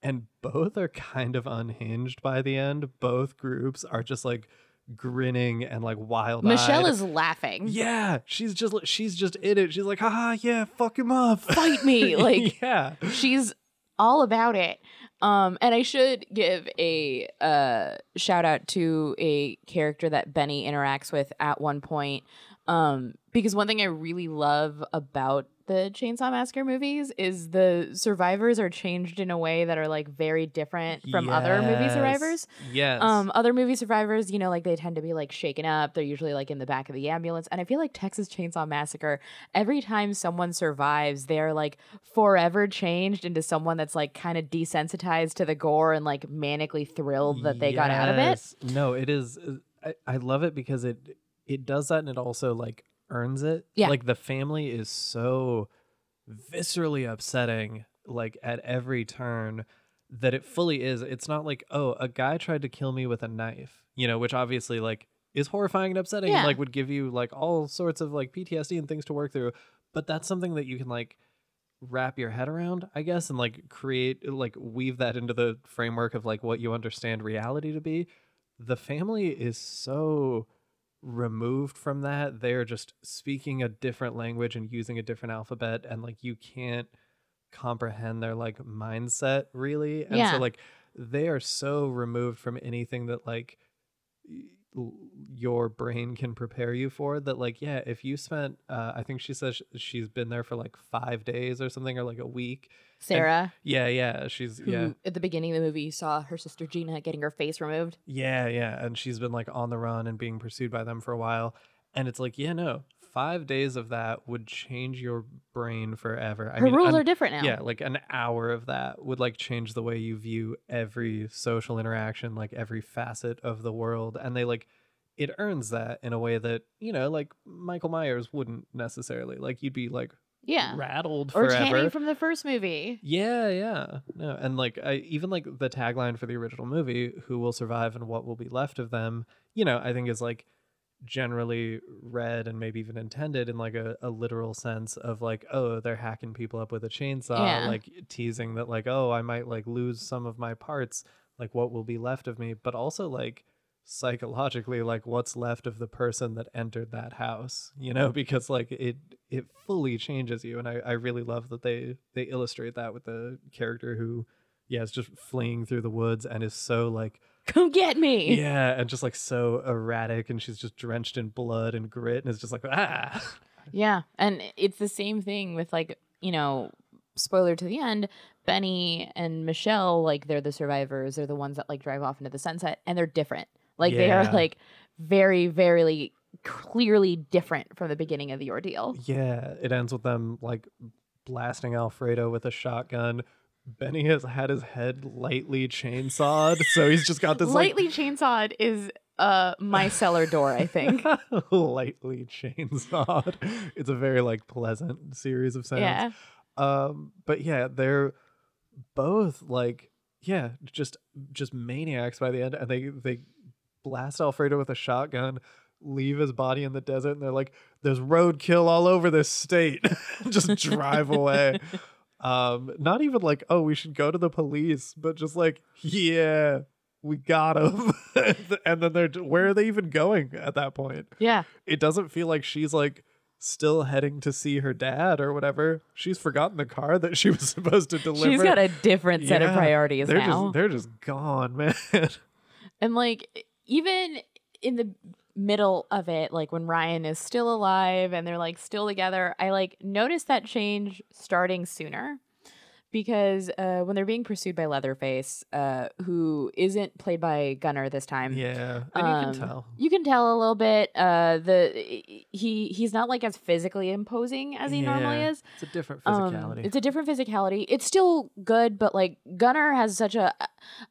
and both are kind of unhinged by the end. Both groups are just like grinning and like wild-eyed. Michelle is laughing. Yeah, she's just in it. She's like, haha, yeah, fuck him up, fight me, like yeah, she's all about it. And I should give a shout out to a character that Benny interacts with at one point, because one thing I really love about the Chainsaw Massacre movies is the survivors are changed in a way that are like very different from other movie survivors. Yes. Other movie survivors, you know, like they tend to be like shaken up. They're usually like in the back of the ambulance. And I feel like Texas Chainsaw Massacre, every time someone survives, they're like forever changed into someone that's like kind of desensitized to the gore and like manically thrilled that they got out of it. No, it is. I love it because it does that, and it also like earns it. Yeah. Like the family is so viscerally upsetting, like at every turn, that it fully is. It's not like, oh, a guy tried to kill me with a knife, you know, which obviously like is horrifying and upsetting and like would give you like all sorts of like PTSD and things to work through. But that's something that you can like wrap your head around, I guess, and like create, like weave that into the framework of like what you understand reality to be. The family is so removed from that. They're just speaking a different language and using a different alphabet, and like you can't comprehend their like mindset really. And so like they are so removed from anything that like your brain can prepare you for, that like if you spent I think she says she's been there for like 5 days or something, or like a week. Sarah. And, she's at the beginning of the movie you saw her sister Gina getting her face removed. And she's been like on the run and being pursued by them for a while. And it's like, 5 days of that would change your brain forever. I mean, rules are different now. Yeah, like an hour of that would like change the way you view every social interaction, like every facet of the world. And they like, it earns that in a way that, you know, like Michael Myers wouldn't necessarily. Like you'd be like, rattled or forever. Or Channing from the first movie. No, and like I even like the tagline for the original movie, "Who will survive and what will be left of them," you know, I think is like generally read and maybe even intended in like a literal sense of like, oh, they're hacking people up with a chainsaw, like teasing that like, oh, I might like lose some of my parts, like what will be left of me, but also like psychologically like what's left of the person that entered that house, you know, because like it fully changes you. And I really love that they illustrate that with the character who is just fleeing through the woods and is so like, come get me, and just like so erratic, and she's just drenched in blood and grit, and it's just like, ah. And it's the same thing with like, you know, spoiler to the end, Benny and Michelle, like they're the survivors, they're the ones that like drive off into the sunset, and they're different. Like they are like very, very clearly different from the beginning of the ordeal. Yeah, it ends with them like blasting Alfredo with a shotgun. Benny has had his head lightly chainsawed, so he's just got this lightly chainsawed is my cellar door, I think. Lightly chainsawed. It's a very like pleasant series of sounds. Yeah. But yeah, they're both like just maniacs by the end, and they blast Alfredo with a shotgun, leave his body in the desert, and they're like, there's roadkill all over this state. Just drive away. Not even like, oh, we should go to the police, but just like, we got him. And then they're, where are they even going at that point? Yeah. It doesn't feel like she's like still heading to see her dad or whatever. She's forgotten the car that she was supposed to deliver. She's got a different set of priorities now. They're just gone, man. And like, even in the middle of it, like when Ryan is still alive and they're like still together, I like noticed that change starting sooner, because when they're being pursued by Leatherface, who isn't played by Gunner this time. Yeah, and you can tell. You can tell a little bit. He's not like as physically imposing as he normally is. It's a different physicality. It's still good, but like Gunner has such a,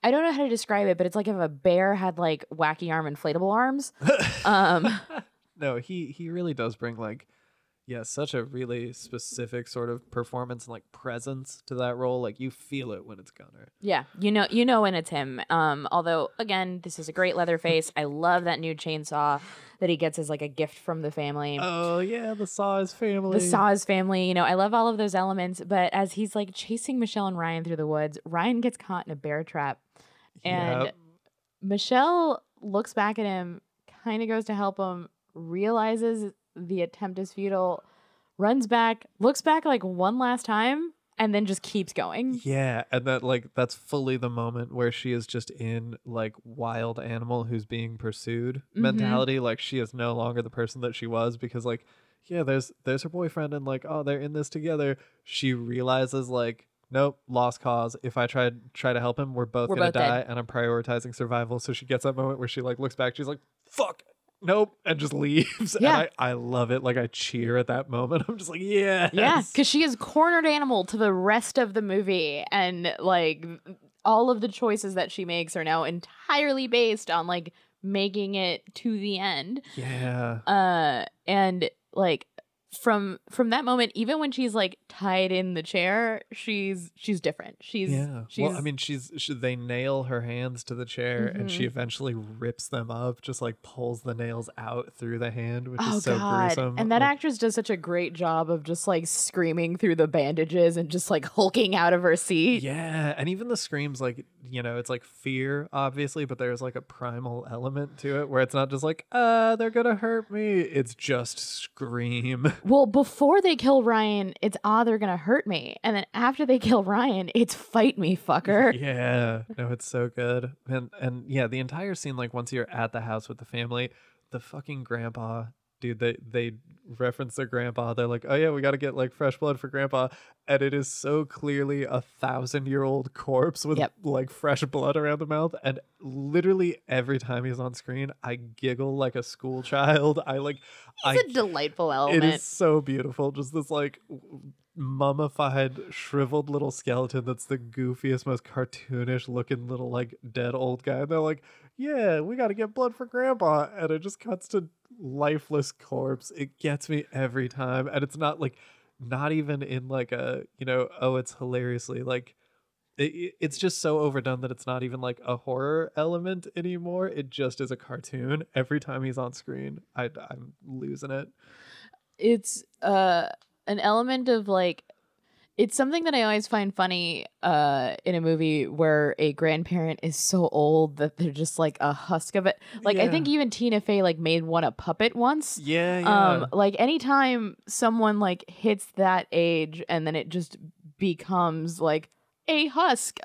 I don't know how to describe it, but it's like if a bear had like wacky arm inflatable arms. No, he really does bring like, yeah, such a really specific sort of performance and like presence to that role. Like you feel it when it's Gunner. Yeah, you know when it's him. Although again, this is a great Leatherface. I love that new chainsaw that he gets as like a gift from the family. Oh yeah, the Saw's family. You know, I love all of those elements. But as he's like chasing Michelle and Ryan through the woods, Ryan gets caught in a bear trap, and Michelle looks back at him, kind of goes to help him, realizes the attempt is futile, runs back, looks back like one last time, and then just keeps going. Yeah, and that like that's fully the moment where she is just in like wild animal who's being pursued mentality. Like she is no longer the person that she was, because like, yeah, there's her boyfriend and like, oh, they're in this together. She realizes like, nope, lost cause. If I try to help him, we're both gonna die. And I'm prioritizing survival. So she gets that moment where she like looks back, she's like, fuck, nope, and just leaves. Yeah. And I love it. Like I cheer at that moment. I'm just like, yes. Yeah, because she is cornered animal to the rest of the movie, and like all of the choices that she makes are now entirely based on like making it to the end. Yeah. And like from that moment, even when she's like tied in the chair, she's different. They nail her hands to the chair, and she eventually rips them up, just like pulls the nails out through the hand, which is so gruesome. And that actress does such a great job of just like screaming through the bandages and just like hulking out of her seat. Yeah, and even the screams, like, you know, it's like fear obviously, but there's like a primal element to it where it's not just like they're gonna hurt me, it's just scream. Well, before they kill Ryan, it's, ah, they're going to hurt me. And then after they kill Ryan, it's fight me, fucker. Yeah. No, it's so good. And yeah, the entire scene, like once you're at the house with the family, the fucking grandpa, dude, they reference their grandpa. They're like, oh yeah, we got to get like fresh blood for grandpa. And it is so clearly 1,000-year-old corpse with like fresh blood around the mouth. And literally every time he's on screen, I giggle like a school child. It's a delightful element. It is so beautiful. Just this like mummified, shriveled little skeleton that's the goofiest, most cartoonish looking little like dead old guy. And they're like, yeah, we got to get blood for grandpa. And it just cuts to lifeless corpse. It gets me every time. And it's not like, not even in like a, you know, oh, it's hilariously like, it's just so overdone that it's not even like a horror element anymore. It just is a cartoon. Every time he's on screen, I'm losing it. It's an element of like, it's something that I always find funny in a movie where a grandparent is so old that they're just like a husk of it. Like, yeah. I think even Tina Fey like made one a puppet once. Yeah, yeah. Like anytime someone like hits that age and then it just becomes like a husk,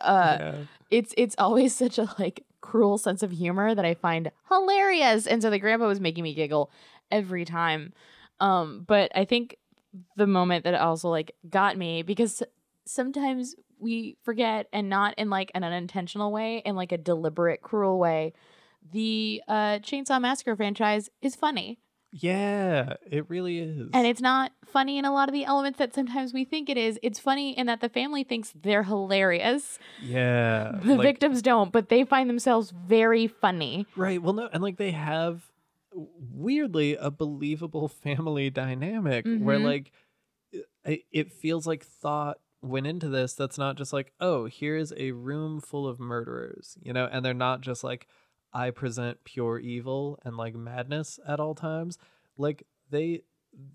it's always such a like cruel sense of humor that I find hilarious. And so the grandpa was making me giggle every time. But I think the moment that also like got me, because sometimes we forget, and not in like an unintentional way, in like a deliberate cruel way, the Chainsaw Massacre franchise is funny. Yeah, it really is. And it's not funny in a lot of the elements that sometimes we think it is. It's funny in that the family thinks they're hilarious. Yeah. The victims don't, but they find themselves very funny. Right. Well, no, and like they have weirdly a believable family dynamic where like it feels like thought went into this. That's not just like, oh, here's a room full of murderers, you know, and they're not just like, I present pure evil and like madness at all times. Like they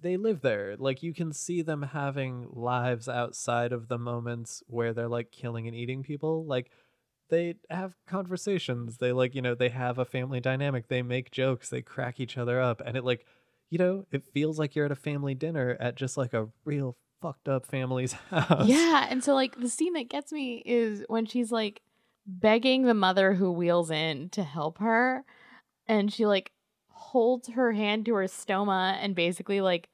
live there. Like you can see them having lives outside of the moments where they're like killing and eating people. Like they have conversations. They like, you know, they have a family dynamic. They make jokes. They crack each other up. And it like, you know, it feels like you're at a family dinner at just like a real fucked up family's house. Yeah. And so like the scene that gets me is when she's like begging the mother who wheels in to help her, and she like holds her hand to her stoma and basically like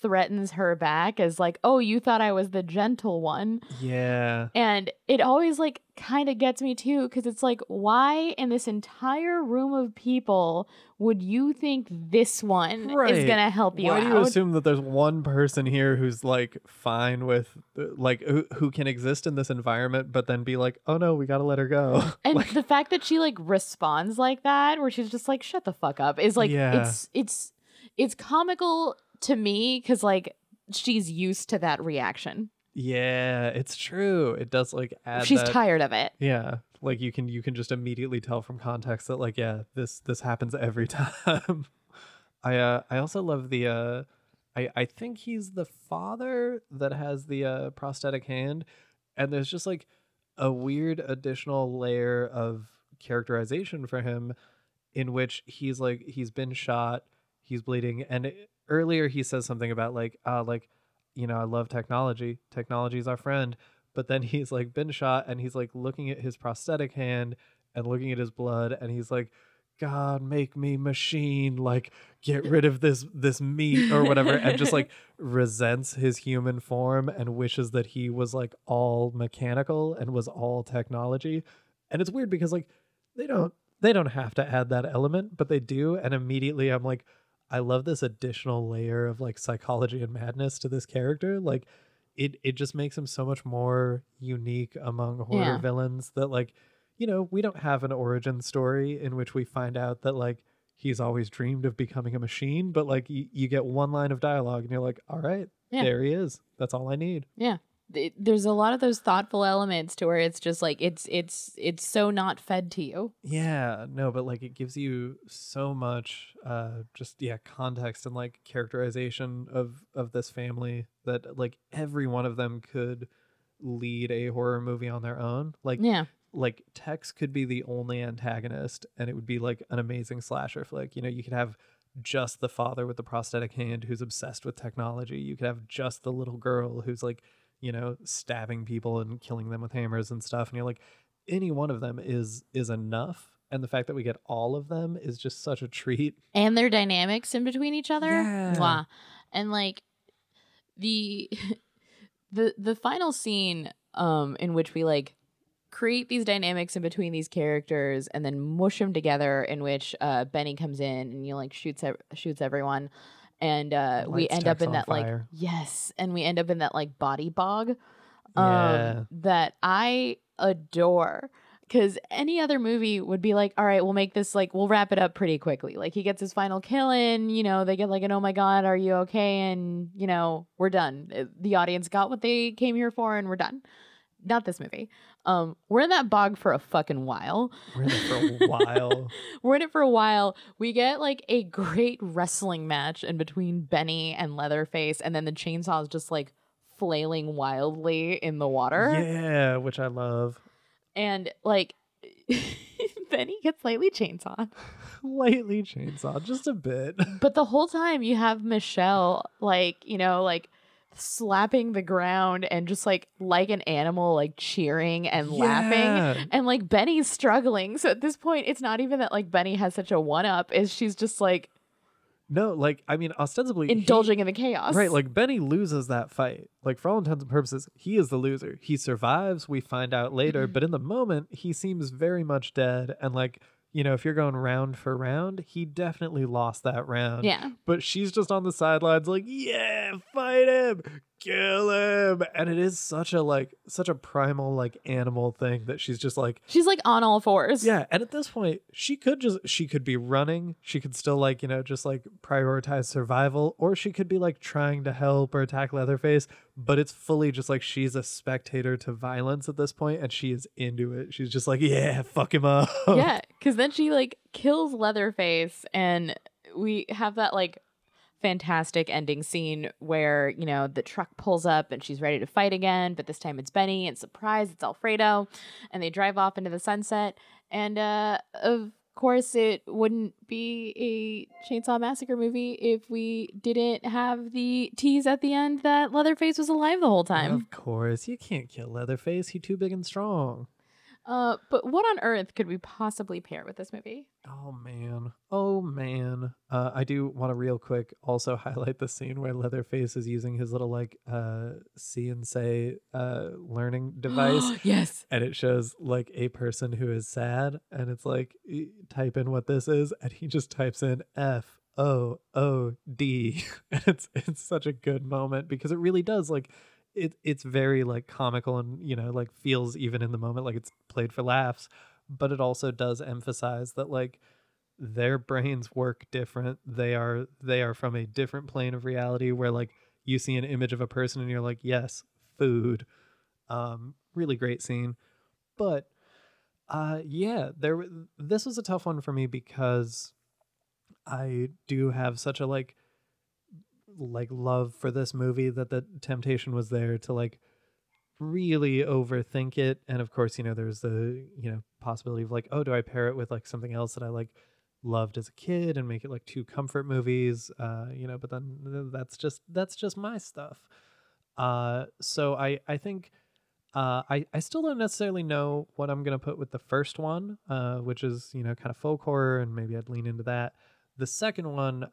threatens her back as like, oh, you thought I was the gentle one. Yeah. And it always like kind of gets me too, because it's like, why in this entire room of people would you think this one is going to help you out? Why do you assume that there's one person here who's like fine with like who can exist in this environment, but then be like, oh no, we got to let her go. And like, the fact that she like responds like that, where she's just like, shut the fuck up, is like, yeah. It's comical to me because like she's used to that reaction. Yeah, it's true. It does like add. She's tired of it. Yeah, like you can just immediately tell from context that like, yeah, this happens every time. I also love the I think he's the father that has the prosthetic hand, and there's just like a weird additional layer of characterization for him, in which he's like, he's been shot, he's bleeding, and earlier he says something about like, you know, I love technology. Technology's our friend. But then he's like been shot and he's like looking at his prosthetic hand and looking at his blood. And he's like, God, make me machine, like get rid of this meat or whatever. And just like resents his human form and wishes that he was like all mechanical and was all technology. And it's weird because like they don't have to add that element, but they do. And immediately I'm like, I love this additional layer of like psychology and madness to this character. Like it just makes him so much more unique among horror villains that like, you know, we don't have an origin story in which we find out that like he's always dreamed of becoming a machine, but like you get one line of dialogue and you're like, all right, there he is. That's all I need. Yeah. There's a lot of those thoughtful elements to where it's just like it's so not fed to you. Yeah, no, but like it gives you so much context and like characterization of this family that like every one of them could lead a horror movie on their own. Like like Tex could be the only antagonist and it would be like an amazing slasher flick. You know, you could have just the father with the prosthetic hand who's obsessed with technology. You could have just the little girl who's like, you know, stabbing people and killing them with hammers and stuff. And you're like, any one of them is enough. And the fact that we get all of them is just such a treat. And their dynamics in between each other. Yeah. Wow. And like the final scene in which we like create these dynamics in between these characters and then mush them together, in which Benny comes in and, you know, like shoots everyone. And we end up in that fire. We end up in that like body bog that I adore, because any other movie would be like, all right, we'll make this like, we'll wrap it up pretty quickly. Like he gets his final kill in, you know, they get like an, oh my God, are you okay? And, you know, we're done. The audience got what they came here for and we're done. Not this movie. We're in that bog for a fucking while. We're in it for a while. We get like a great wrestling match in between Benny and Leatherface, and then the chainsaw is just like flailing wildly in the water. Yeah, which I love. And like Benny gets lightly chainsawed. Just a bit. But the whole time you have Michelle like, you know, like slapping the ground and just like an animal, like cheering and laughing, and like Benny's struggling. So at this point it's not even that like Benny has such a one-up, is she's just like, no, like I mean ostensibly indulging in the chaos, right? Like Benny loses that fight, like for all intents and purposes he is the loser. He survives, we find out later, but in the moment he seems very much dead. And like, you know, if you're going round for round, he definitely lost that round. Yeah. But she's just on the sidelines like, yeah, fight him, kill him. And it is such a primal, like animal thing that she's just like, she's like on all fours. Yeah. And at this point, she could be running. She could still like, you know, just like prioritize survival, or she could be like trying to help or attack Leatherface. But it's fully just like she's a spectator to violence at this point, and she is into it. She's just like, yeah, fuck him up. Yeah, because then she like kills Leatherface, and we have that like fantastic ending scene where, you know, the truck pulls up and she's ready to fight again, but this time it's Benny, and surprise, it's Alfredo, and they drive off into the sunset. And of course it wouldn't be a Chainsaw Massacre movie if we didn't have the tease at the end that Leatherface was alive the whole time. Of course, you can't kill Leatherface, he's too big and strong. But what on earth could we possibly pair with this movie? Oh man. I do want to real quick also highlight the scene where Leatherface is using his little CNC learning device. Yes. And it shows like a person who is sad, and it's like, type in what this is, and he just types in FOOD, and it's such a good moment because it really does it's very comical and feels even in the moment like it's played for laughs, but it also does emphasize that their brains work different. They are from a different plane of reality where you see an image of a person and you're like, yes, food. Really great scene. But this was a tough one for me because I do have such a love for this movie that the temptation was there to really overthink it. And of course, there's the possibility of do I pair it with something else that I loved as a kid and make it two comfort movies, but then that's just my stuff. So I think I still don't necessarily know what I'm gonna put with the first one, which is kind of folk horror, and maybe I'd lean into that. The second one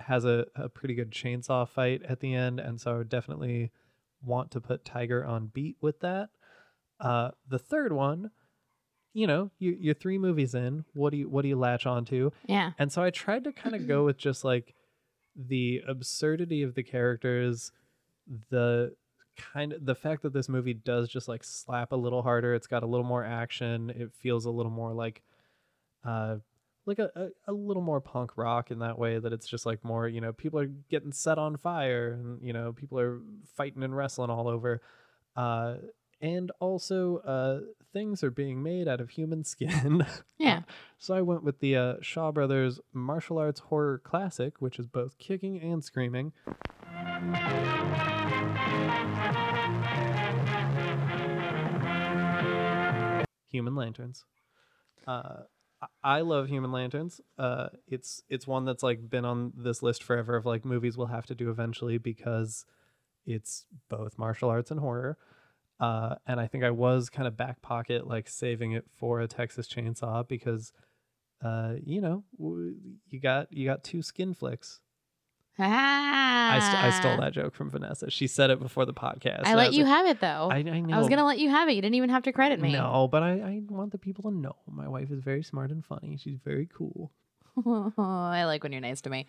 has a pretty good chainsaw fight at the end, and so I would definitely want to put Tiger on beat with that. The third one, you're three movies in. What do you latch onto? Yeah. And so I tried to kind of go with just the absurdity of the characters, the fact that this movie does just slap a little harder. It's got a little more action. It feels a little more a little more punk rock in that way, that it's just more, people are getting set on fire and, people are fighting and wrestling all over. And also things are being made out of human skin. Yeah. So I went with the Shaw Brothers martial arts horror classic, which is both kicking and screaming. Human Lanterns. I love Human Lanterns. It's one that's been on this list forever of movies we'll have to do eventually because it's both martial arts and horror. And I think I was kind of back pocket saving it for a Texas Chainsaw because you got two skin flicks. I stole that joke from Vanessa. She said it before the podcast. I let you have it though. I know. I was gonna let you have it. You didn't even have to credit me. No, but I want the people to know my wife is very smart and funny. She's very cool. Oh, I like when you're nice to me,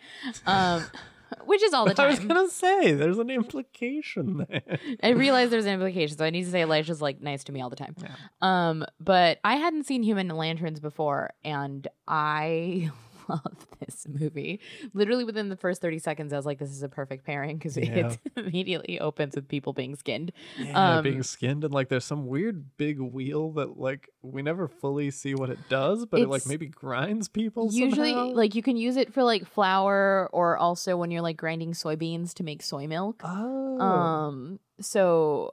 which is all the time. I was gonna say there's an implication there. I realize there's an implication, so I need to say Elijah's nice to me all the time. Yeah. But I hadn't seen Human Lanterns before, and I love this movie. Literally within the first 30 seconds I was like, this is a perfect pairing because it immediately opens with people being skinned. Yeah, being skinned, and there's some weird big wheel that we never fully see what it does, but it maybe grinds people usually somehow. You can use it for flour, or also when you're grinding soybeans to make soy milk. So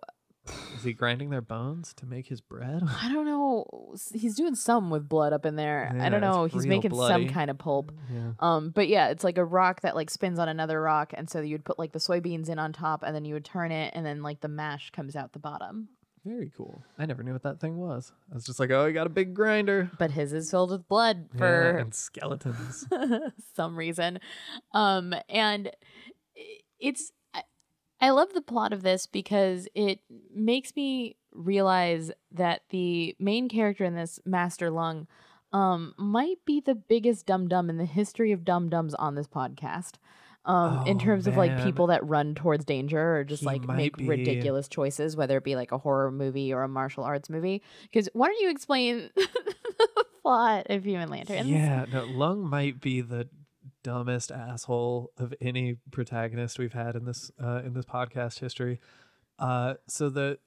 is he grinding their bones to make his bread? I don't know. He's doing something with blood up in there. Yeah, I don't know. He's making bloody. Some kind of pulp. Yeah. But yeah, it's a rock that spins on another rock, and so you'd put the soybeans in on top, and then you would turn it, and then the mash comes out the bottom. Very cool. I never knew what that thing was. I was just oh, you got a big grinder. But his is filled with blood and skeletons. Some reason. And it's. I love the plot of this because it makes me realize that the main character in this, Master Lung, might be the biggest dum-dum in the history of dum-dums on this podcast, in terms of people that run towards danger or just make ridiculous choices, whether it be a horror movie or a martial arts movie. Because why don't you explain the plot of Human Lanterns? Yeah, no, Lung might be the dumbest asshole of any protagonist we've had in this podcast history. So the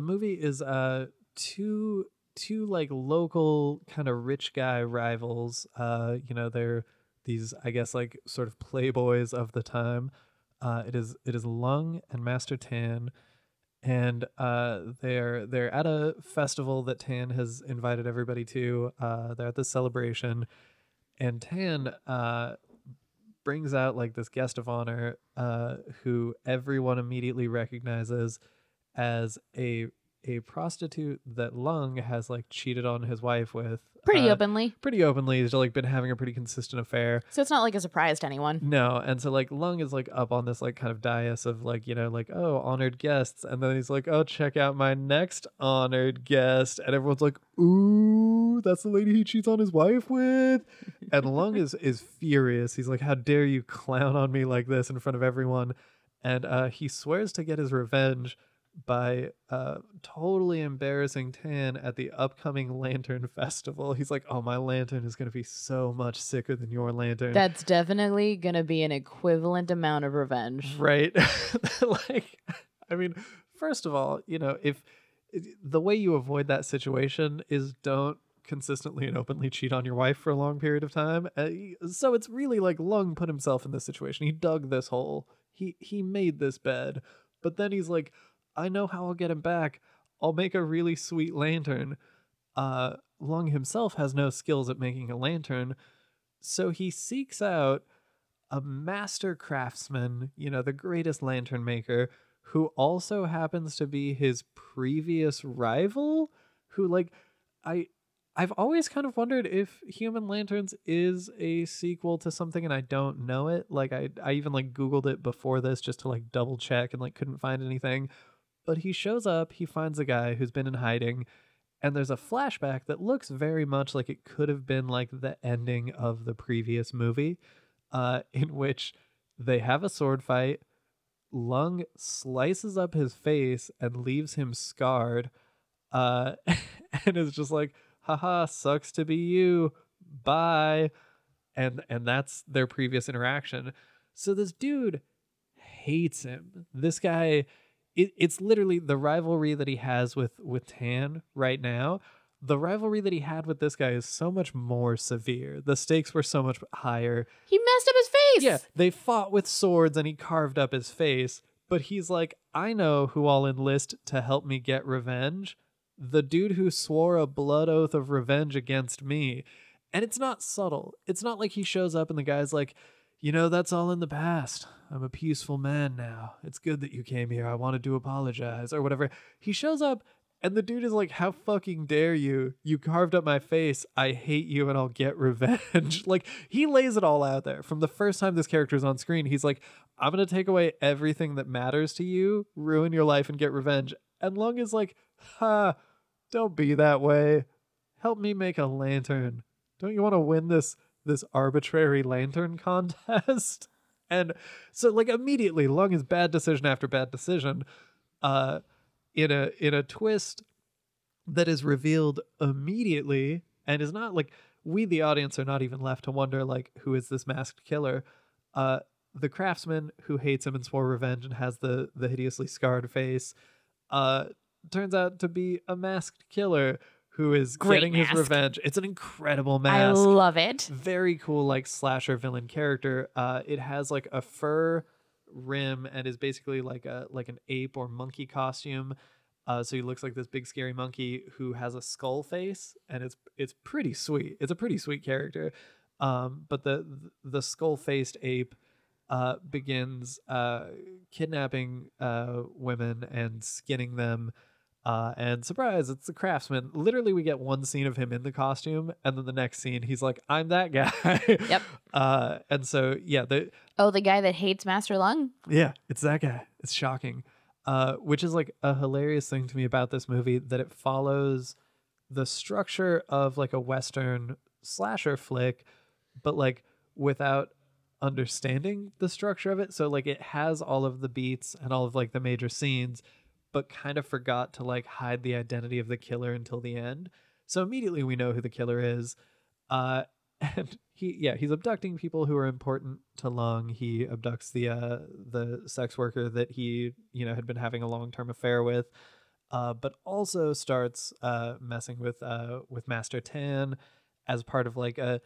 movie is two local kind of rich guy rivals. They're these, I guess, sort of playboys of the time. It is Lung and Master Tan, and they're at a festival that Tan has invited everybody to. They're at this celebration. And Tan brings out this guest of honor who everyone immediately recognizes as a a prostitute that Lung has like cheated on his wife with pretty openly. He's like been having a pretty consistent affair, so it's not like a surprise to anyone. No. And so like Lung is like up on this like kind of dais of like, you know, like, oh, honored guests, and then he's like, oh, check out my next honored guest, and everyone's like, ooh, that's the lady he cheats on his wife with. And Lung is furious. He's like, how dare you clown on me like this in front of everyone. And he swears to get his revenge by totally embarrassing Tan at the upcoming Lantern Festival. He's like, oh, my lantern is going to be so much sicker than your lantern. That's definitely going to be an equivalent amount of revenge. Right. Like, I mean, first of all, you know, if the way you avoid that situation is don't consistently and openly cheat on your wife for a long period of time. So it's really like Lung put himself in this situation. He dug this hole. He made this bed. But then he's like, I know how I'll get him back. I'll make a really sweet lantern. Lung himself has no skills at making a lantern. So he seeks out a master craftsman, you know, the greatest lantern maker, who also happens to be his previous rival, who, like, I've always kind of wondered if Human Lanterns is a sequel to something and I don't know it. Like, I even, like, Googled it before this just to, like, double check and, like, couldn't find anything. But he shows up, he finds a guy who's been in hiding, and there's a flashback that looks very much like it could have been, like, the ending of the previous movie, in which they have a sword fight, Lung slices up his face and leaves him scarred, and is just like, haha, sucks to be you, bye. And that's their previous interaction. So this dude hates him. This guy, it's literally the rivalry that he has with Tan right now. The rivalry that he had with this guy is so much more severe. The stakes were so much higher. He messed up his face. Yeah, they fought with swords and he carved up his face. But he's like, I know who I'll enlist to help me get revenge. The dude who swore a blood oath of revenge against me. And it's not subtle. It's not like he shows up and the guy's like, you know, that's all in the past. I'm a peaceful man now. It's good that you came here. I wanted to apologize or whatever. He shows up and the dude is like, how fucking dare you? You carved up my face. I hate you and I'll get revenge. Like, he lays it all out there. From the first time this character is on screen, he's like, I'm going to take away everything that matters to you, ruin your life and get revenge. And Lung is like, ha, don't be that way. Help me make a lantern. Don't you want to win this arbitrary lantern contest? And so, like, immediately Lung is bad decision after bad decision. In a twist that is revealed immediately and is not like, we the audience are not even left to wonder, like, who is this masked killer? The craftsman who hates him and swore revenge and has the hideously scarred face turns out to be a masked killer who is getting his revenge. It's an incredible mask. I love it. Very cool, like, slasher villain character. It has like a fur rim and is basically like an ape or monkey costume. So he looks like this big scary monkey who has a skull face, and it's pretty sweet. It's a pretty sweet character. But the skull-faced ape begins kidnapping women and skinning them. And surprise, it's the craftsman. Literally, we get one scene of him in the costume, and then the next scene, he's like, I'm that guy. Yep. And so, yeah. The guy that hates Master Lung? Yeah, it's that guy. It's shocking. Which is like a hilarious thing to me about this movie, that it follows the structure of like a Western slasher flick, but like without understanding the structure of it. So like it has all of the beats and all of like the major scenes, but kind of forgot to like hide the identity of the killer until the end. So immediately we know who the killer is. And he's abducting people who are important to Lung. He abducts the sex worker that he, you know, had been having a long-term affair with, but also starts messing with Master Tan as part of like a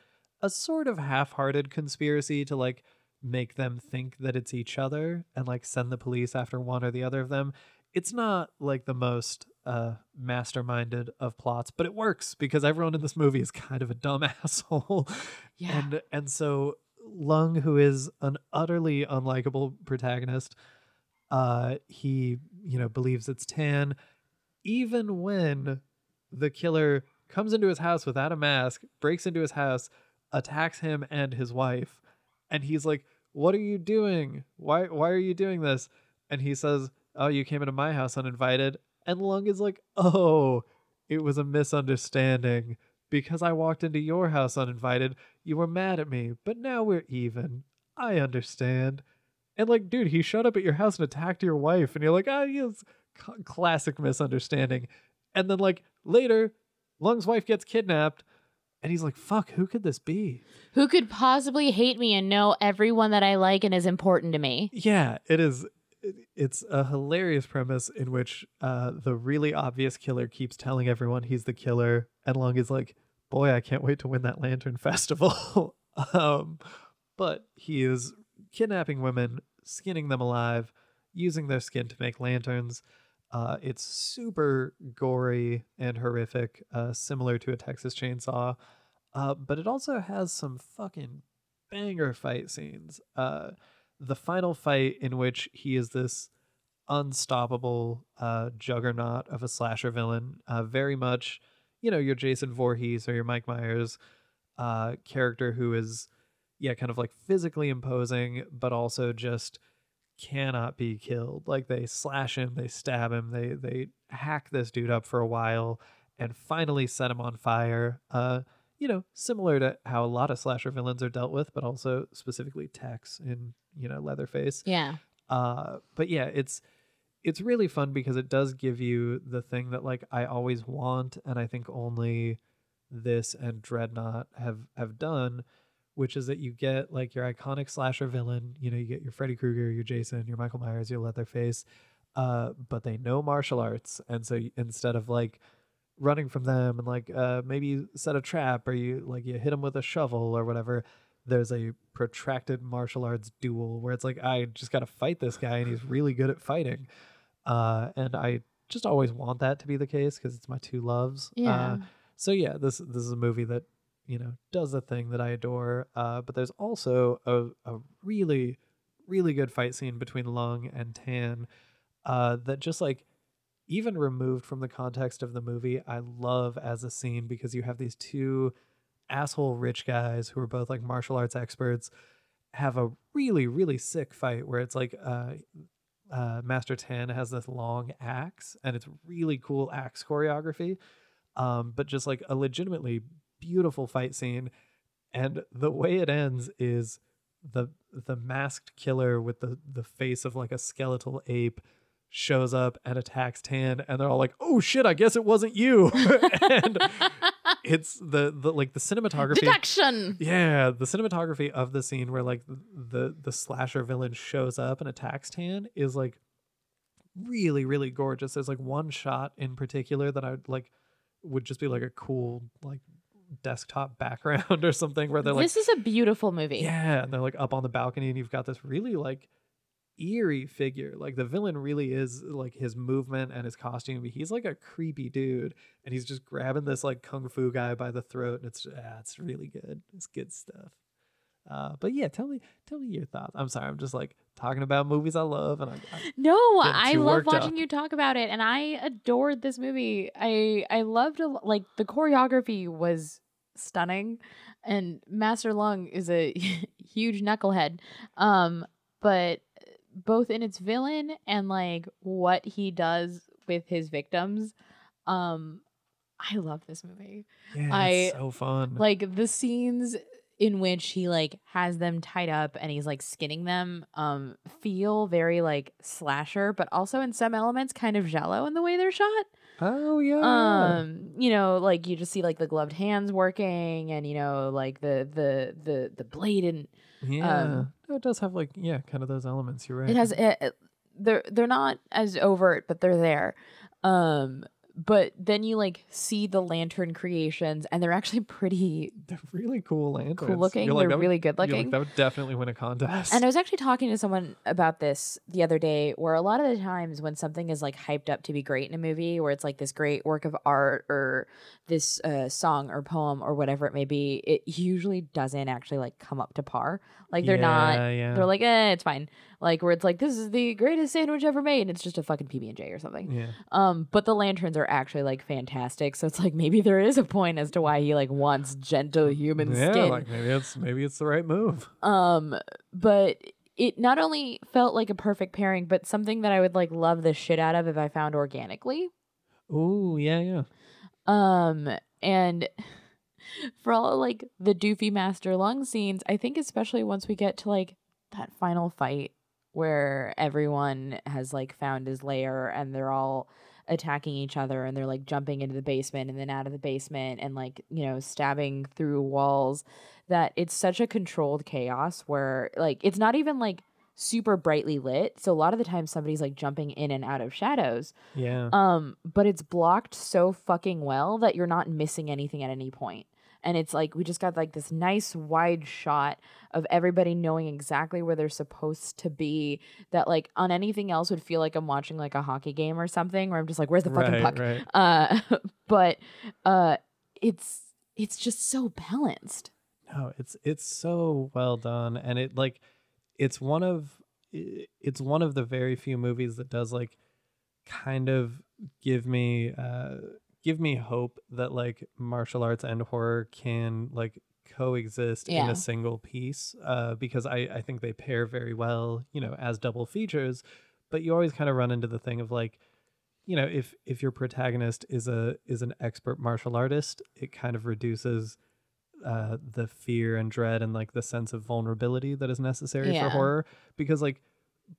sort of half-hearted conspiracy to like make them think that it's each other and like send the police after one or the other of them. It's not like the most masterminded of plots, but it works because everyone in this movie is kind of a dumb asshole. Yeah. And so Lung, who is an utterly unlikable protagonist, he, you know, believes it's Tan, even when the killer comes into his house without a mask, breaks into his house, attacks him and his wife, and he's like, what are you doing? Why are you doing this? And he says, oh, you came into my house uninvited. And Lung is like, oh, it was a misunderstanding. Because I walked into your house uninvited, you were mad at me, but now we're even. I understand. And like, dude, he showed up at your house and attacked your wife, and you're like, ah, yes, classic misunderstanding. And then like later, Lung's wife gets kidnapped, and he's like, fuck, who could this be? Who could possibly hate me and know everyone that I like and is important to me? Yeah, it is. It's a hilarious premise in which the really obvious killer keeps telling everyone he's the killer, and Lung is like, boy, I can't wait to win that lantern festival. But he is kidnapping women, skinning them alive, using their skin to make lanterns. It's super gory and horrific, similar to a Texas Chainsaw, but it also has some fucking banger fight scenes. The final fight, in which he is this unstoppable juggernaut of a slasher villain, very much, you know, your Jason Voorhees or your Mike Myers character who is, yeah, kind of like physically imposing, but also just cannot be killed. Like, they slash him, they stab him, they hack this dude up for a while and finally set him on fire. You know, similar to how a lot of slasher villains are dealt with, but also specifically Tex in, you know, Leatherface. Yeah. But yeah, it's really fun because it does give you the thing that like I always want, and I think only this and Dreadnought have done, which is that you get like your iconic slasher villain, you know, you get your Freddy Krueger, your Jason, your Michael Myers, your Leatherface, but they know martial arts, and so instead of like running from them and like maybe you set a trap or you like you hit them with a shovel or whatever, there's a protracted martial arts duel where it's like, I just gotta fight this guy and he's really good at fighting, and I just always want that to be the case because it's my two loves. Yeah. So yeah, this is a movie that, you know, does the thing that I adore, but there's also a really, really good fight scene between Lung and Tan that just like, even removed from the context of the movie, I love as a scene, because you have these two asshole rich guys who are both like martial arts experts have a really, really sick fight where it's like Master Tan has this long axe and it's really cool axe choreography, but just like a legitimately beautiful fight scene. And the way it ends is the masked killer with the face of like a skeletal ape shows up and attacks Tan, and they're all like, oh shit, I guess it wasn't you. And it's the like the cinematography deduction. Yeah, the cinematography of the scene where like the slasher villain shows up and attacks Tan is like really, really gorgeous. There's like one shot in particular that I would just be like a cool like desktop background or something, where they're like, this is a beautiful movie. Yeah, and they're like up on the balcony and you've got this really like eerie figure. Like, the villain really is like his movement and his costume, but he's like a creepy dude and he's just grabbing this like kung fu guy by the throat, and it's really good. It's good stuff. But yeah, tell me your thoughts. I'm sorry, I'm just like talking about movies I love, and I love watching you talk about it, and I adored this movie. I loved like the choreography was stunning, and Master Lung is a huge knucklehead, but both in its villain and like what he does with his victims. I love this movie. Yeah, it's so fun. Like the scenes in which he like has them tied up and he's like skinning them feel very like slasher, but also in some elements kind of giallo in the way they're shot. Oh yeah. You know, like you just see like the gloved hands working, and you know, like the blade and yeah. It does have like, yeah, kind of those elements. You're right. It has they're not as overt, but they're there. But then you like see the lantern creations, and they're actually pretty. They're really cool lanterns. Cool looking. Like, they're really good looking. Like, that would definitely win a contest. And I was actually talking to someone about this the other day, where a lot of the times when something is like hyped up to be great in a movie, where it's like this great work of art or this song or poem or whatever it may be, it usually doesn't actually like come up to par. Like they're they're like, eh, it's fine. Like where it's like, this is the greatest sandwich ever made. And it's just a fucking PB&J or something. Yeah. But the lanterns are actually like fantastic. So it's like, maybe there is a point as to why he like wants gentle human skin. Like maybe it's the right move. But it not only felt like a perfect pairing, but something that I would like love the shit out of if I found organically. Ooh, yeah. And for all like the doofy Master Lung scenes, I think especially once we get to like that final fight where everyone has like found his lair and they're all attacking each other and they're like jumping into the basement and then out of the basement and like, you know, stabbing through walls, that it's such a controlled chaos where like it's not even like super brightly lit, so a lot of the time somebody's like jumping in and out of shadows, but it's blocked so fucking well that you're not missing anything at any point. And it's like we just got like this nice wide shot of everybody knowing exactly where they're supposed to be, that like on anything else would feel like I'm watching like a hockey game or something where I'm just like, where's the fucking puck? Right. But it's just so balanced. No, it's so well done. And it like it's one of the very few movies that does like kind of give me hope that like martial arts and horror can like coexist in a single piece, because I think they pair very well, you know, as double features. But you always kind of run into the thing of like, you know, if your protagonist is an expert martial artist, it kind of reduces the fear and dread and like the sense of vulnerability that is necessary for horror, because like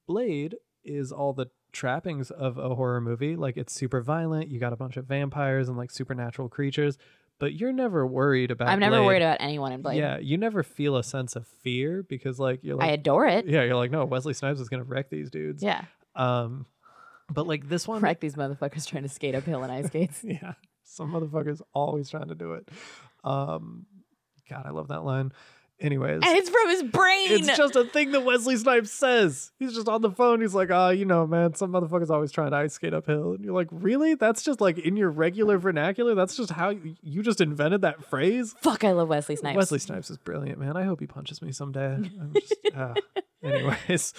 Blade is all the trappings of a horror movie. Like it's super violent, you got a bunch of vampires and like supernatural creatures, but you're never worried about worried about anyone in Blade. Yeah, you never feel a sense of fear because like you're like, I adore it. Yeah, you're like, no, Wesley Snipes is gonna wreck these dudes. But like this one, wreck these motherfuckers trying to skate uphill in ice skates. Yeah, some motherfuckers always trying to do it. God, I love that line. Anyways, and it's from his brain. It's just a thing that Wesley Snipes says. He's just on the phone. He's like, you know, man, some motherfucker's always trying to ice skate uphill. And you're like, really? That's just like in your regular vernacular? That's just how you just invented that phrase? Fuck, I love Wesley Snipes. Wesley Snipes is brilliant, man. I hope he punches me someday. I'm just, anyways,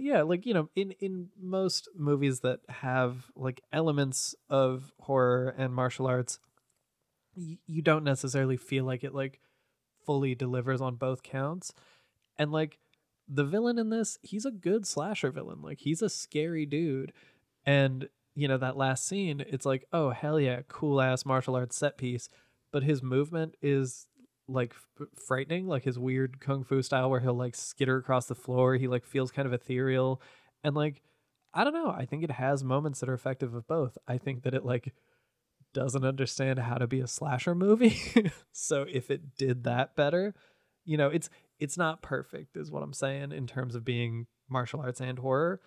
yeah, like, you know, in most movies that have like elements of horror and martial arts, you don't necessarily feel like it like fully delivers on both counts. And like the villain in this, he's a good slasher villain. Like he's a scary dude. And you know, that last scene, it's like, oh hell yeah, cool ass martial arts set piece, but his movement is like frightening, like his weird kung fu style where he'll like skitter across the floor. He like feels kind of ethereal. And like, I don't know, I think it has moments that are effective of both. I think that it like doesn't understand how to be a slasher movie. So if it did that better, you know, it's not perfect is what I'm saying in terms of being martial arts and horror,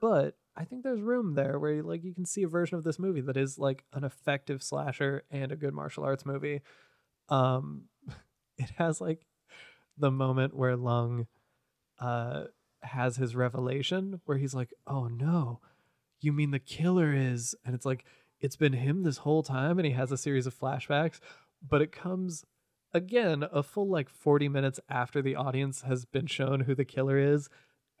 but I think there's room there where like you can see a version of this movie that is like an effective slasher and a good martial arts movie. It has like the moment where Lung has his revelation where he's like, oh no, you mean the killer is, and it's like, it's been him this whole time. And he has a series of flashbacks, but it comes again a full like 40 minutes after the audience has been shown who the killer is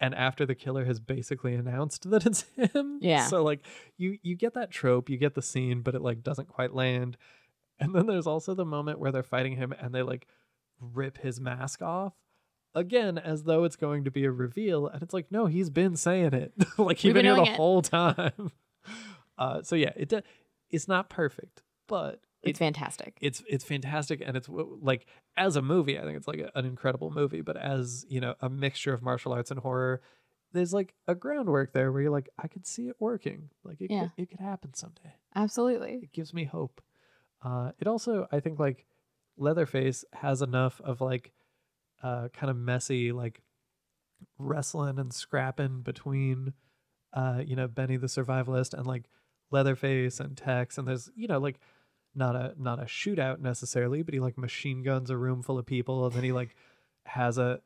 and after the killer has basically announced that it's him. Yeah. So like you get that trope, you get the scene, but it like doesn't quite land. And then there's also the moment where they're fighting him and they like rip his mask off. Again, as though it's going to be a reveal. And it's like, no, he's been saying it. Like he's been here the whole time. So yeah, it's not perfect, but it's fantastic. It's fantastic, and it's like as a movie, I think it's like an incredible movie. But as you know, a mixture of martial arts and horror, there's like a groundwork there where you're like, I could see it working. Like it could happen someday. Absolutely, it gives me hope. It also, I think, like Leatherface has enough of like kind of messy like wrestling and scrapping between you know, Benny the survivalist and like Leatherface and Tex, and there's, you know, like not a shootout necessarily, but he like machine guns a room full of people, and then he like has a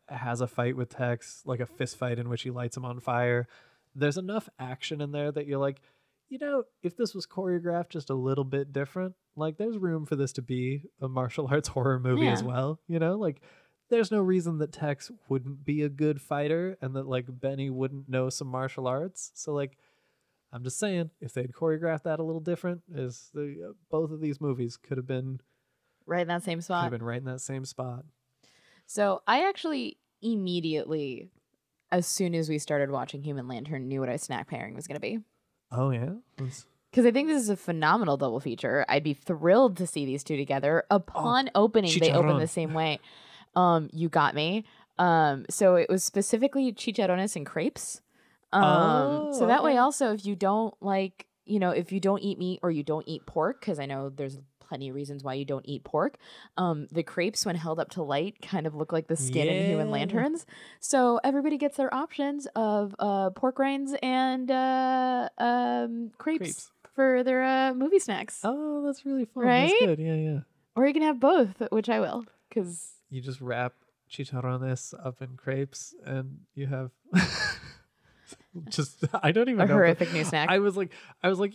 fight with Tex, like a fist fight in which he lights him on fire. There's enough action in there that you're like, you know, if this was choreographed just a little bit different, like there's room for this to be a martial arts horror movie as well, you know, like there's no reason that Tex wouldn't be a good fighter and that like Benny wouldn't know some martial arts. So like, I'm just saying, if they'd choreographed that a little different, is the both of these movies could have been right in that same spot. Could have been right in that same spot. So I actually immediately, as soon as we started watching Human Lantern, knew what our snack pairing was going to be. Oh yeah, because I think this is a phenomenal double feature. I'd be thrilled to see these two together. Upon opening, chicharrón. They open the same way. You got me. So it was specifically chicharrones and crepes. So that way also, if you don't like, you know, if you don't eat meat or you don't eat pork, because I know there's plenty of reasons why you don't eat pork, the crepes, when held up to light, kind of look like the skin in Human Lanterns. So everybody gets their options of pork rinds and crepes for their movie snacks. Oh, that's really fun. Right? That's good. Yeah, yeah. Or you can have both, which I will, because you just wrap chicharrones up in crepes and you have. Just I don't even know. A horrific new snack. I was like,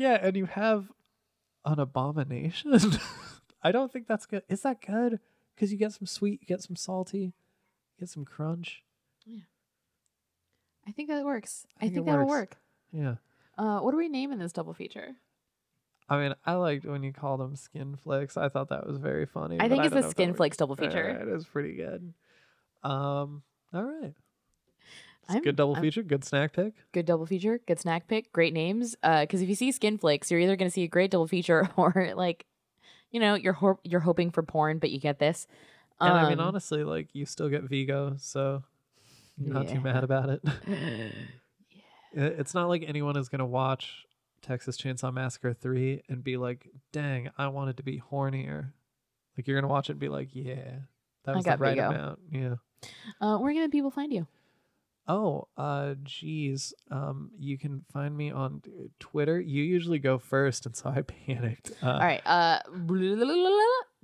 yeah, and you have an abomination. I don't think that's good. Is that good? Because you get some sweet, you get some salty, you get some crunch. Yeah, I think that works. I think that'll work. Yeah. What are we naming this double feature? I mean, I liked when you called them skin flicks. I thought that was very funny. I think it's a skin flicks double feature. It is pretty good. All right. Good double feature. Good snack pick. Good double feature. Good snack pick. Great names. Because if you see skin flicks, you're either going to see a great double feature or like, you know, you're hoping for porn, but you get this. And I mean, honestly, like you still get Viggo, so I'm not too mad about it. It's not like anyone is going to watch Texas Chainsaw Massacre 3 and be like, dang, I wanted to be hornier. Like you're going to watch it and be like, yeah, that was the right amount. Yeah. Where can people find you? Oh, geez. You can find me on Twitter. You usually go first, and so I panicked. All right. That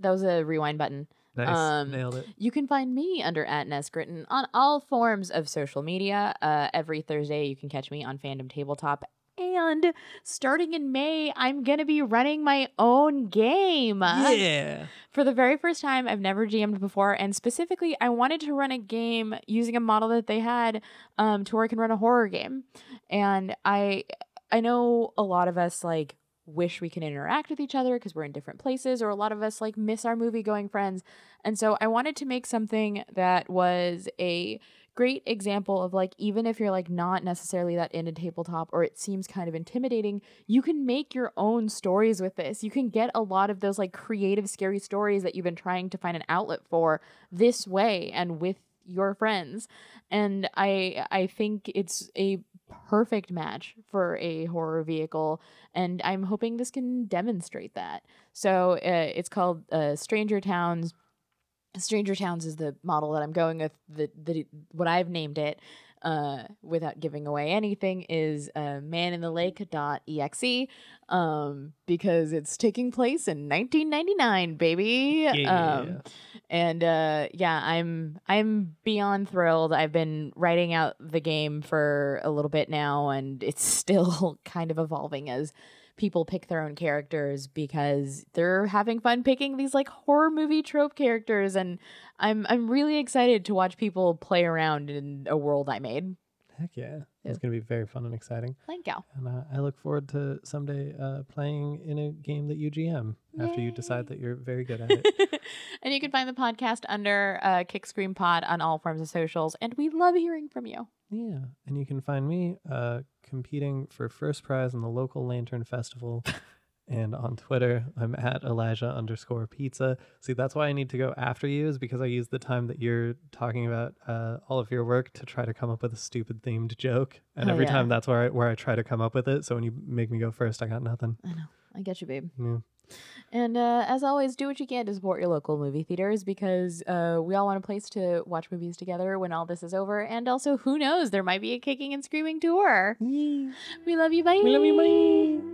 was a rewind button. Nice. Nailed it. You can find me under @NesGritton on all forms of social media. Every Thursday, you can catch me on Fandom Tabletop. And starting in May, I'm going to be running my own game. Yeah. For the very first time, I've never GM'd before. And specifically, I wanted to run a game using a model that they had to where I can run a horror game. And I know a lot of us like wish we can interact with each other because we're in different places, or a lot of us like miss our movie-going friends. And so I wanted to make something that was a great example of like, even if you're like not necessarily that into tabletop or it seems kind of intimidating, you can make your own stories with this. You can get a lot of those like creative, scary stories that you've been trying to find an outlet for this way and with your friends. And I think it's a perfect match for a horror vehicle, and I'm hoping this can demonstrate that. So it's called Stranger Towns. Stranger Towns is the model that I'm going with. The what I've named it, without giving away anything, is manininthelake.exe, because it's taking place in 1999, baby. Yeah. And yeah, I'm beyond thrilled. I've been writing out the game for a little bit now, and it's still kind of evolving as people pick their own characters, because they're having fun picking these like horror movie trope characters, and I'm really excited to watch people play around in a world I made. Heck yeah. It's going to be very fun and exciting. Thank you. And I look forward to someday playing in a game that you GM after you decide that you're very good at it. And you can find the podcast under Kick Scream Pod on all forms of socials, and we love hearing from you. Yeah. And you can find me competing for first prize in the local Lantern Festival. And on Twitter, I'm @Elijah_pizza. See, that's why I need to go after you, is because I use the time that you're talking about all of your work to try to come up with a stupid themed joke. And every time that's where I try to come up with it. So when you make me go first, I got nothing. I know. I get you, babe. Yeah. And as always, do what you can to support your local movie theaters, because we all want a place to watch movies together when all this is over. And also, who knows, there might be a kicking and screaming tour. Yeah. We love you, bye.